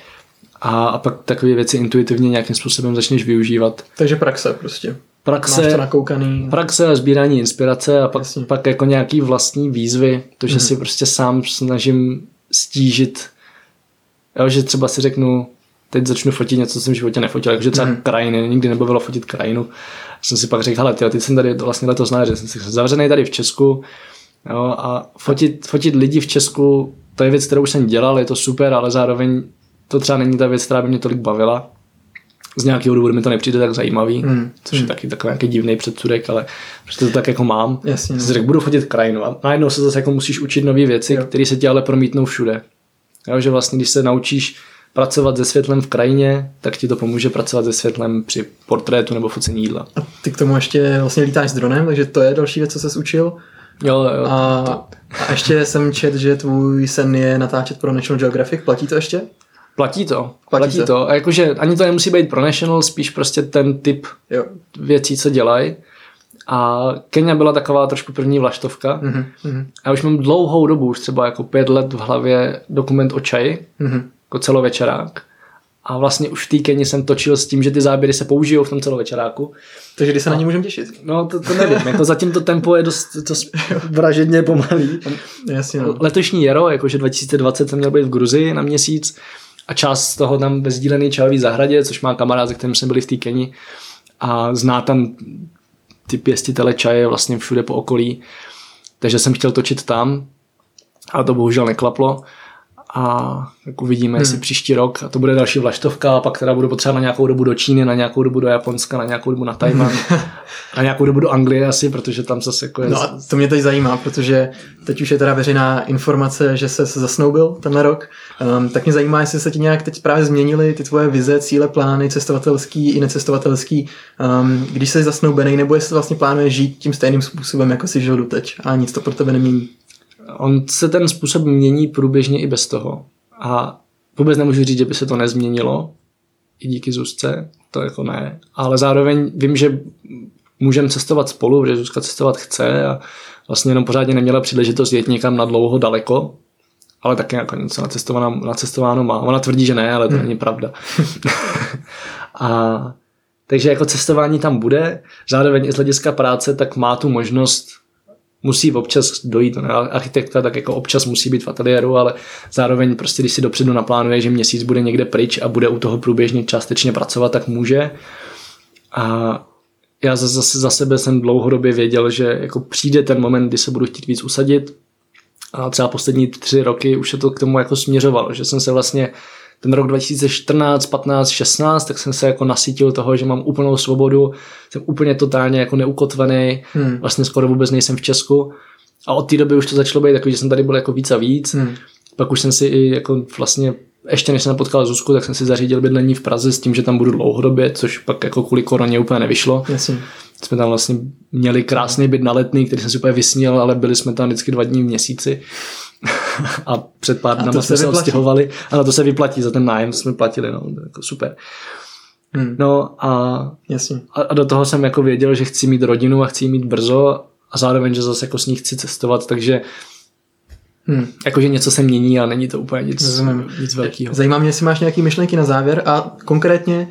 a, a pak takové věci intuitivně nějakým způsobem začneš využívat. Takže praxe prostě. Praxe, praxe a sbírání inspirace a pak, pak jako nějaký vlastní výzvy, to, že mm-hmm. si prostě sám snažím stížit, jo, že třeba si řeknu, teď začnu fotit něco, co jsem v životě nefotil, jakože třeba mm-hmm. krajiny, nikdy nebavilo fotit krajinu. Jsem si pak řekl, hele, teď jsem tady vlastně letos na jaře, jsem si zavřený tady v Česku, jo, a fotit, fotit lidi v Česku, to je věc, kterou už jsem dělal, je to super, ale zároveň to třeba není ta věc, která by mě tolik bavila. Z nějakého důvodu mi to nepřijde tak zajímavý, mm. což je mm. taky takový nějaký divný předsudek, ale prostě to tak jako mám. Jasně. Jsi řekl, budu fotit krajinu a najednou se zase jako musíš učit nové věci, které se ti ale promítnou všude. Jo, že vlastně, když se naučíš pracovat se světlem v krajině, tak ti to pomůže pracovat se světlem při portrétu nebo focení jídla. A ty k tomu ještě vlastně lítáš s dronem, takže to je další věc, co ses učil. Jo, jo, a, to... a ještě jsem četl, že tvůj sen je natáčet pro National Geographic, platí to ještě? Platí to, platí se. to. A jakože ani to nemusí být pro National, spíš prostě ten typ jo. věcí, co dělají. A Keňa byla taková trošku první vlaštovka. Mm-hmm. A už mám dlouhou dobu, už třeba jako pět let v hlavě dokument o čaji, mm-hmm. jako celovečerák. A vlastně už v té Keni jsem točil s tím, že ty záběry se použijou v tom celovečeráku. Takže kdy se a... na ně můžeme těšit? No to, to nevím, jako zatím to tempo je dost to vražedně pomalý. Jasně, no. Letošní jaro, jakože dva tisíce dvacet jsem měl být v Gruzii na měsíc. A část z toho tam ve sdílený čajový zahradě, což má kamarád, se kterým jsme byli v té Keni a zná tam ty pěstitele čaje vlastně všude po okolí. Takže jsem chtěl točit tam, ale to bohužel neklaplo. A tak uvidíme, jestli hmm. příští rok. A to bude další vlaštovka, a pak teda budu potřebovat na nějakou dobu do Číny, na nějakou dobu do Japonska, na nějakou dobu na Tajvan, na nějakou dobu do Anglie asi, protože tam zase jako je... No a to mě teď zajímá, protože teď už je teda veřejná informace, že se zasnoubil tenhle rok. Um, tak mě zajímá, jestli se ti nějak teď právě změnily ty tvoje vize, cíle, plány, cestovatelský i necestovatelský, um, když jsi zasnoubený, nebo jestli vlastně plánuješ žít tím stejným způsobem, jako jsi žil doteď a nic to pro tebe nemění. On se ten způsob mění průběžně i bez toho. A vůbec nemůžu říct, že by se to nezměnilo. I díky Zuzce, to jako ne. Ale zároveň vím, že můžeme cestovat spolu, protože Zuzka cestovat chce a vlastně jenom pořádně neměla příležitost jít někam na dlouho daleko. Ale taky jako něco nacestováno má. Ona tvrdí, že ne, ale to hmm. není pravda. A, takže jako cestování tam bude. Zároveň i z hlediska práce, tak má tu možnost... Musí občas dojít, no, architekta tak jako občas musí být v ateliéru, ale zároveň prostě, když si dopředu naplánuje, že měsíc bude někde pryč a bude u toho průběžně částečně pracovat, tak může. A já zase za sebe jsem dlouhodobě věděl, že jako přijde ten moment, kdy se budu chtít víc usadit. A třeba poslední tři roky už se to k tomu jako směřovalo, že jsem se vlastně ten rok dva tisíce čtrnáct, patnáct, šestnáct, tak jsem se jako nasytil toho, že mám úplnou svobodu, jsem úplně totálně jako neukotvený, hmm. vlastně skoro vůbec nejsem v Česku a od té doby už to začalo být takový, že jsem tady byl jako víc a víc, hmm. pak už jsem si i jako vlastně, ještě než jsem potkal Zuzku, tak jsem si zařídil bydlení v Praze s tím, že tam budu dlouhodobě, což pak jako kvůli koroně úplně nevyšlo. Jasně. Jsme tam vlastně měli krásný byt na Letný, který jsem si úplně vysnil, ale byli jsme tam vždycky dva dní v měsíci. A před pár dnama jsme se odstěhovali a na to se vyplatí, za ten nájem jsme platili, no, jako super. Hmm. No a, Jasně. a do toho jsem jako věděl, že chci mít rodinu a chci mít brzo a zároveň, že zase jako s ní chci cestovat, takže hmm. jakože něco se mění a není to úplně nic, nic velkého. Zajímá mě, jestli máš nějaký myšlenky na závěr a konkrétně,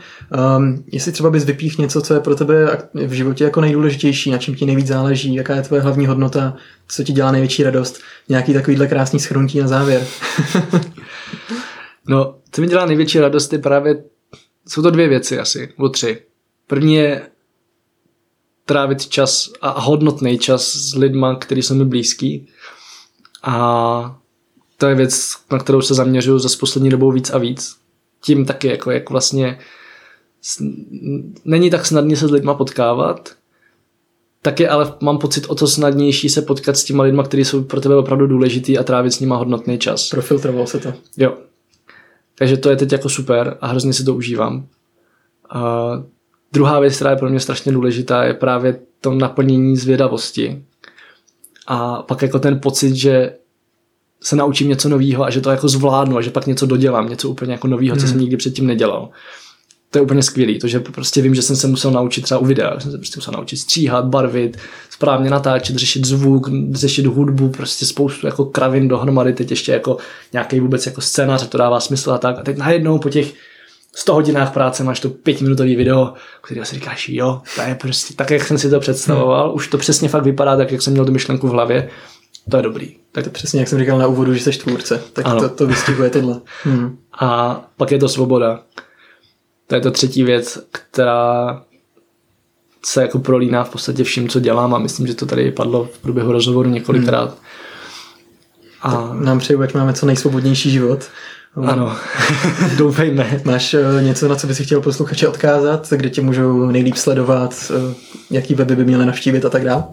um, jestli třeba bys vypíchl něco, co je pro tebe v životě jako nejdůležitější, na čem ti nejvíc záleží, jaká je tvoje hlavní hodnota, co ti dělá největší radost, nějaký takovýhle krásný shrnutí na závěr. No, co mi dělá největší radost je právě, jsou to dvě věci asi, nebo tři. První je trávit čas a hodnotný čas s lidma, který jsou mi blízký. A to je věc, na kterou se zaměřuju za poslední dobou víc a víc. Tím taky, jako jak vlastně není tak snadné se s lidma potkávat, taky ale mám pocit o to snadnější se potkat s těma lidma, kteří jsou pro tebe opravdu důležitý a trávit s nima hodnotný čas. Profiltrovalo se to. Jo. Takže to je teď jako super a hrozně si to užívám. A druhá věc, která je pro mě strašně důležitá, je právě to naplnění zvědavosti. A pak jako ten pocit, že se naučím něco nového a že to jako zvládnu a že pak něco dodělám, něco úplně jako nového, co jsem nikdy předtím nedělal. To je úplně skvělý, to, že prostě vím, že jsem se musel naučit třeba u videa, jsem se prostě musel naučit stříhat, barvit, správně natáčet, řešit zvuk, řešit hudbu, prostě spoustu jako kravin dohromady, teď ještě jako nějaký vůbec jako scénář, to dává smysl a tak. A teď najednou po těch sto hodinách práce máš to pětiminutový video, který si říkáš, jo, to je prostě tak, jak jsem si to představoval, už to přesně fakt vypadá tak, jak jsem měl tu myšlenku v hlavě, to je dobrý. Tak to přesně, jak jsem říkal na úvodu, že jsi tvůrce, tak ano. to, to vystihuje tohle. Hmm. A pak je to svoboda. To je ta třetí věc, která se jako prolíná v podstatě vším, co dělám, a myslím, že to tady padlo v průběhu rozhovoru několikrát. Hmm. A nám přeju, ať máme co nejsvobodnější život. Ano, doufejme. Máš něco, na co bys chtěl posluchače odkázat, kde tě můžou nejlíp sledovat, jaký weby by měly navštívit a tak dále?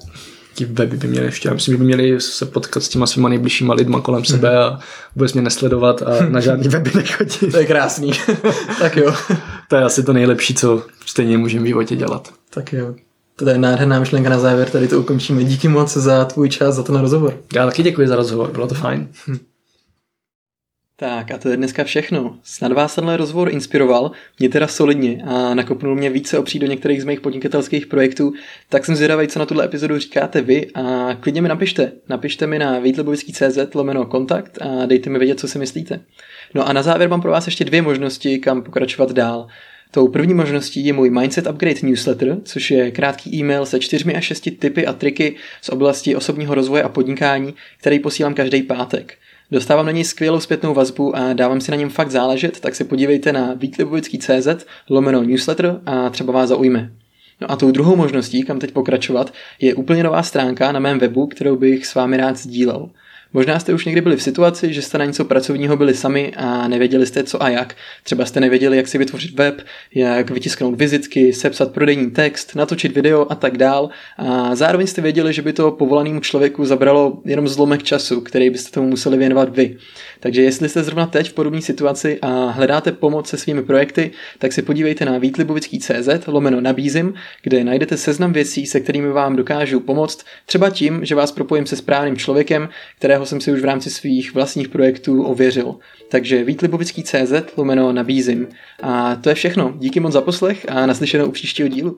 Jaký weby by měly navštívit? Já myslím, že by měli se potkat s těma svýma nejbližšíma lidma kolem sebe hmm. a vůbec mě nesledovat a na žádný weby nechodit. To je krásný. Tak jo. To je asi to nejlepší, co stejně můžeme v životě dělat. Tak jo. To je nádherná myšlenka na závěr, tady to ukončíme. Díky moc za tvůj čas, za ten rozhovor. Já taky děkuji za rozhovor, bylo to fajn. Hm. Tak a to je dneska všechno. Snad vás tenhle rozhovor inspiroval, mě teda solidně, a nakopnul mě více opří do některých z mých podnikatelských projektů, tak jsem zvědavý, co na tuhle epizodu říkáte vy, a klidně mi napište. Napište mi na vítek libovický tečka cé zet lomeno kontakt a dejte mi vědět, co si myslíte. No a na závěr mám pro vás ještě dvě možnosti, kam pokračovat dál. Tou první možností je můj Mindset Upgrade newsletter, což je krátký e-mail se čtyřmi a šesti tipy a triky z oblasti osobního rozvoje a podnikání, který posílám každý pátek. Dostávám na něj skvělou zpětnou vazbu a dávám si na něm fakt záležet, tak se podívejte na vítek libovický tečka cé zet lomeno newsletter a třeba vás zaujme. No a tou druhou možností, kam teď pokračovat, je úplně nová stránka na mém webu, kterou bych s vámi rád sdílel. Možná jste už někdy byli v situaci, že jste na něco pracovního byli sami a nevěděli jste co a jak. Třeba jste nevěděli, jak si vytvořit web, jak vytisknout vizitky, sepsat prodejní text, natočit video a tak dál. A zároveň jste věděli, že by to povolanému člověku zabralo jenom zlomek času, který byste tomu museli věnovat vy. Takže jestli jste zrovna teď v podobné situaci a hledáte pomoc se svými projekty, tak se podívejte na vítek libovický tečka cé zet lomeno nabízím, kde najdete seznam věcí, se kterými vám dokážu pomoct, třeba tím, že vás propojím se správným člověkem, kterého jsem si už v rámci svých vlastních projektů ověřil. Takže vítek libovický tečka cé zet lomeno nabízím. A to je všechno. Díky moc za poslech a naslyšenou u příštího dílu.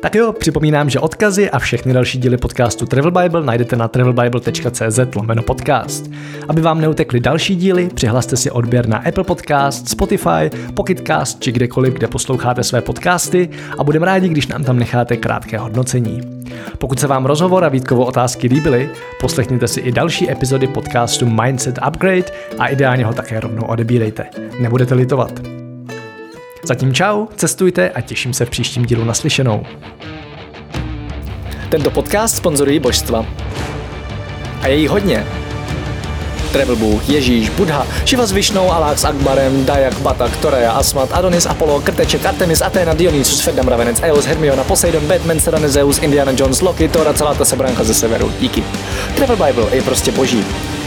Tak jo, připomínám, že odkazy a všechny další díly podcastu Travel Bible najdete na travelbible.cz lomeno podcast. Aby vám neutekly další díly, přihlaste si odběr na Apple Podcast, Spotify, Pocketcast či kdekoliv, kde posloucháte své podcasty, a budeme rádi, když nám tam necháte krátké hodnocení. Pokud se vám rozhovor a Vítkovo otázky líbily, poslechněte si i další epizody podcastu Mindset Upgrade a ideálně ho také rovnou odebírejte. Nebudete litovat. Zatím čau, cestujte a těším se v příštím dílu naslyšenou. Tento podcast sponzorují božstva. A je jich hodně. Travel Bůh, Ježíš, Buddha, Šiva s Višnou, Aláh s Akbarem, Dajak, Batak, Toreja, Asmat, Adonis, Apollo, Krteček, Artemis, Athena, Dionysus, Ferdam, Ravenec, Eos, Hermiona, Poseidon, Batman, Serena, Zeus, Indiana Jones, Loki, Thor a celá ta sebranka ze severu. Díky. Travel Bible je prostě boží.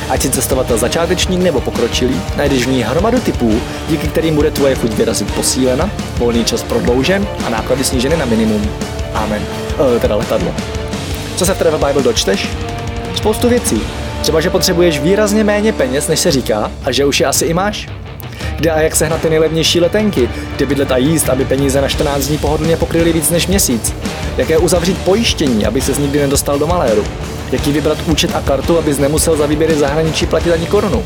Ať si cestovatel začáteční nebo pokročilý, najdeš v ní hromadu typů, díky kterým bude tvoje chuť vyrazit posílena, volný čas prodloužen a náklady sníženy na minimum. Amen. E, teda letadlo. Co se v Travel Bible dočteš? Spoustu věcí. Třeba, že potřebuješ výrazně méně peněz, než se říká, a že už je asi i máš. Kde a jak sehnat ty nejlevnější letenky, kde bydlet a jíst, aby peníze na čtrnáct dní pohodlně pokryly víc než měsíc. Jaké uzavřít pojištění, aby ses nikdy nedostal do maléru. Jaký vybrat účet a kartu, abys nemusel za výběry zahraničí platit ani korunu.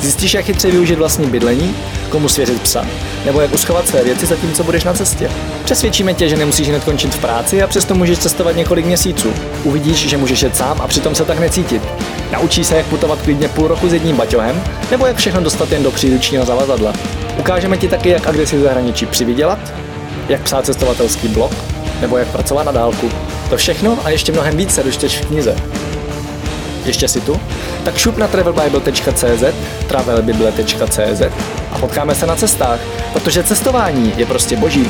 Zjistíš, jak chytře využít vlastní bydlení, komu svěřit psa, nebo jak uschovat své věci zatímco budeš na cestě. Přesvědčíme tě, že nemusíš hned končit v práci a přesto můžeš cestovat několik měsíců. Uvidíš, že můžeš jet sám a přitom se tak necítit. Naučíš se, jak putovat klidně půl roku s jedním baťohem, nebo jak všechno dostat jen do příručního zavazadla. Ukážeme ti taky, jak a kde si v zahraničí přivydělat, jak psát cestovatelský blog, nebo jak pracovat na dálku. To všechno a ještě mnohem víc se dočteš v knize. Ještě si tu? Tak šup na travelbible.cz, travelbible.cz a potkáme se na cestách, protože cestování je prostě boží.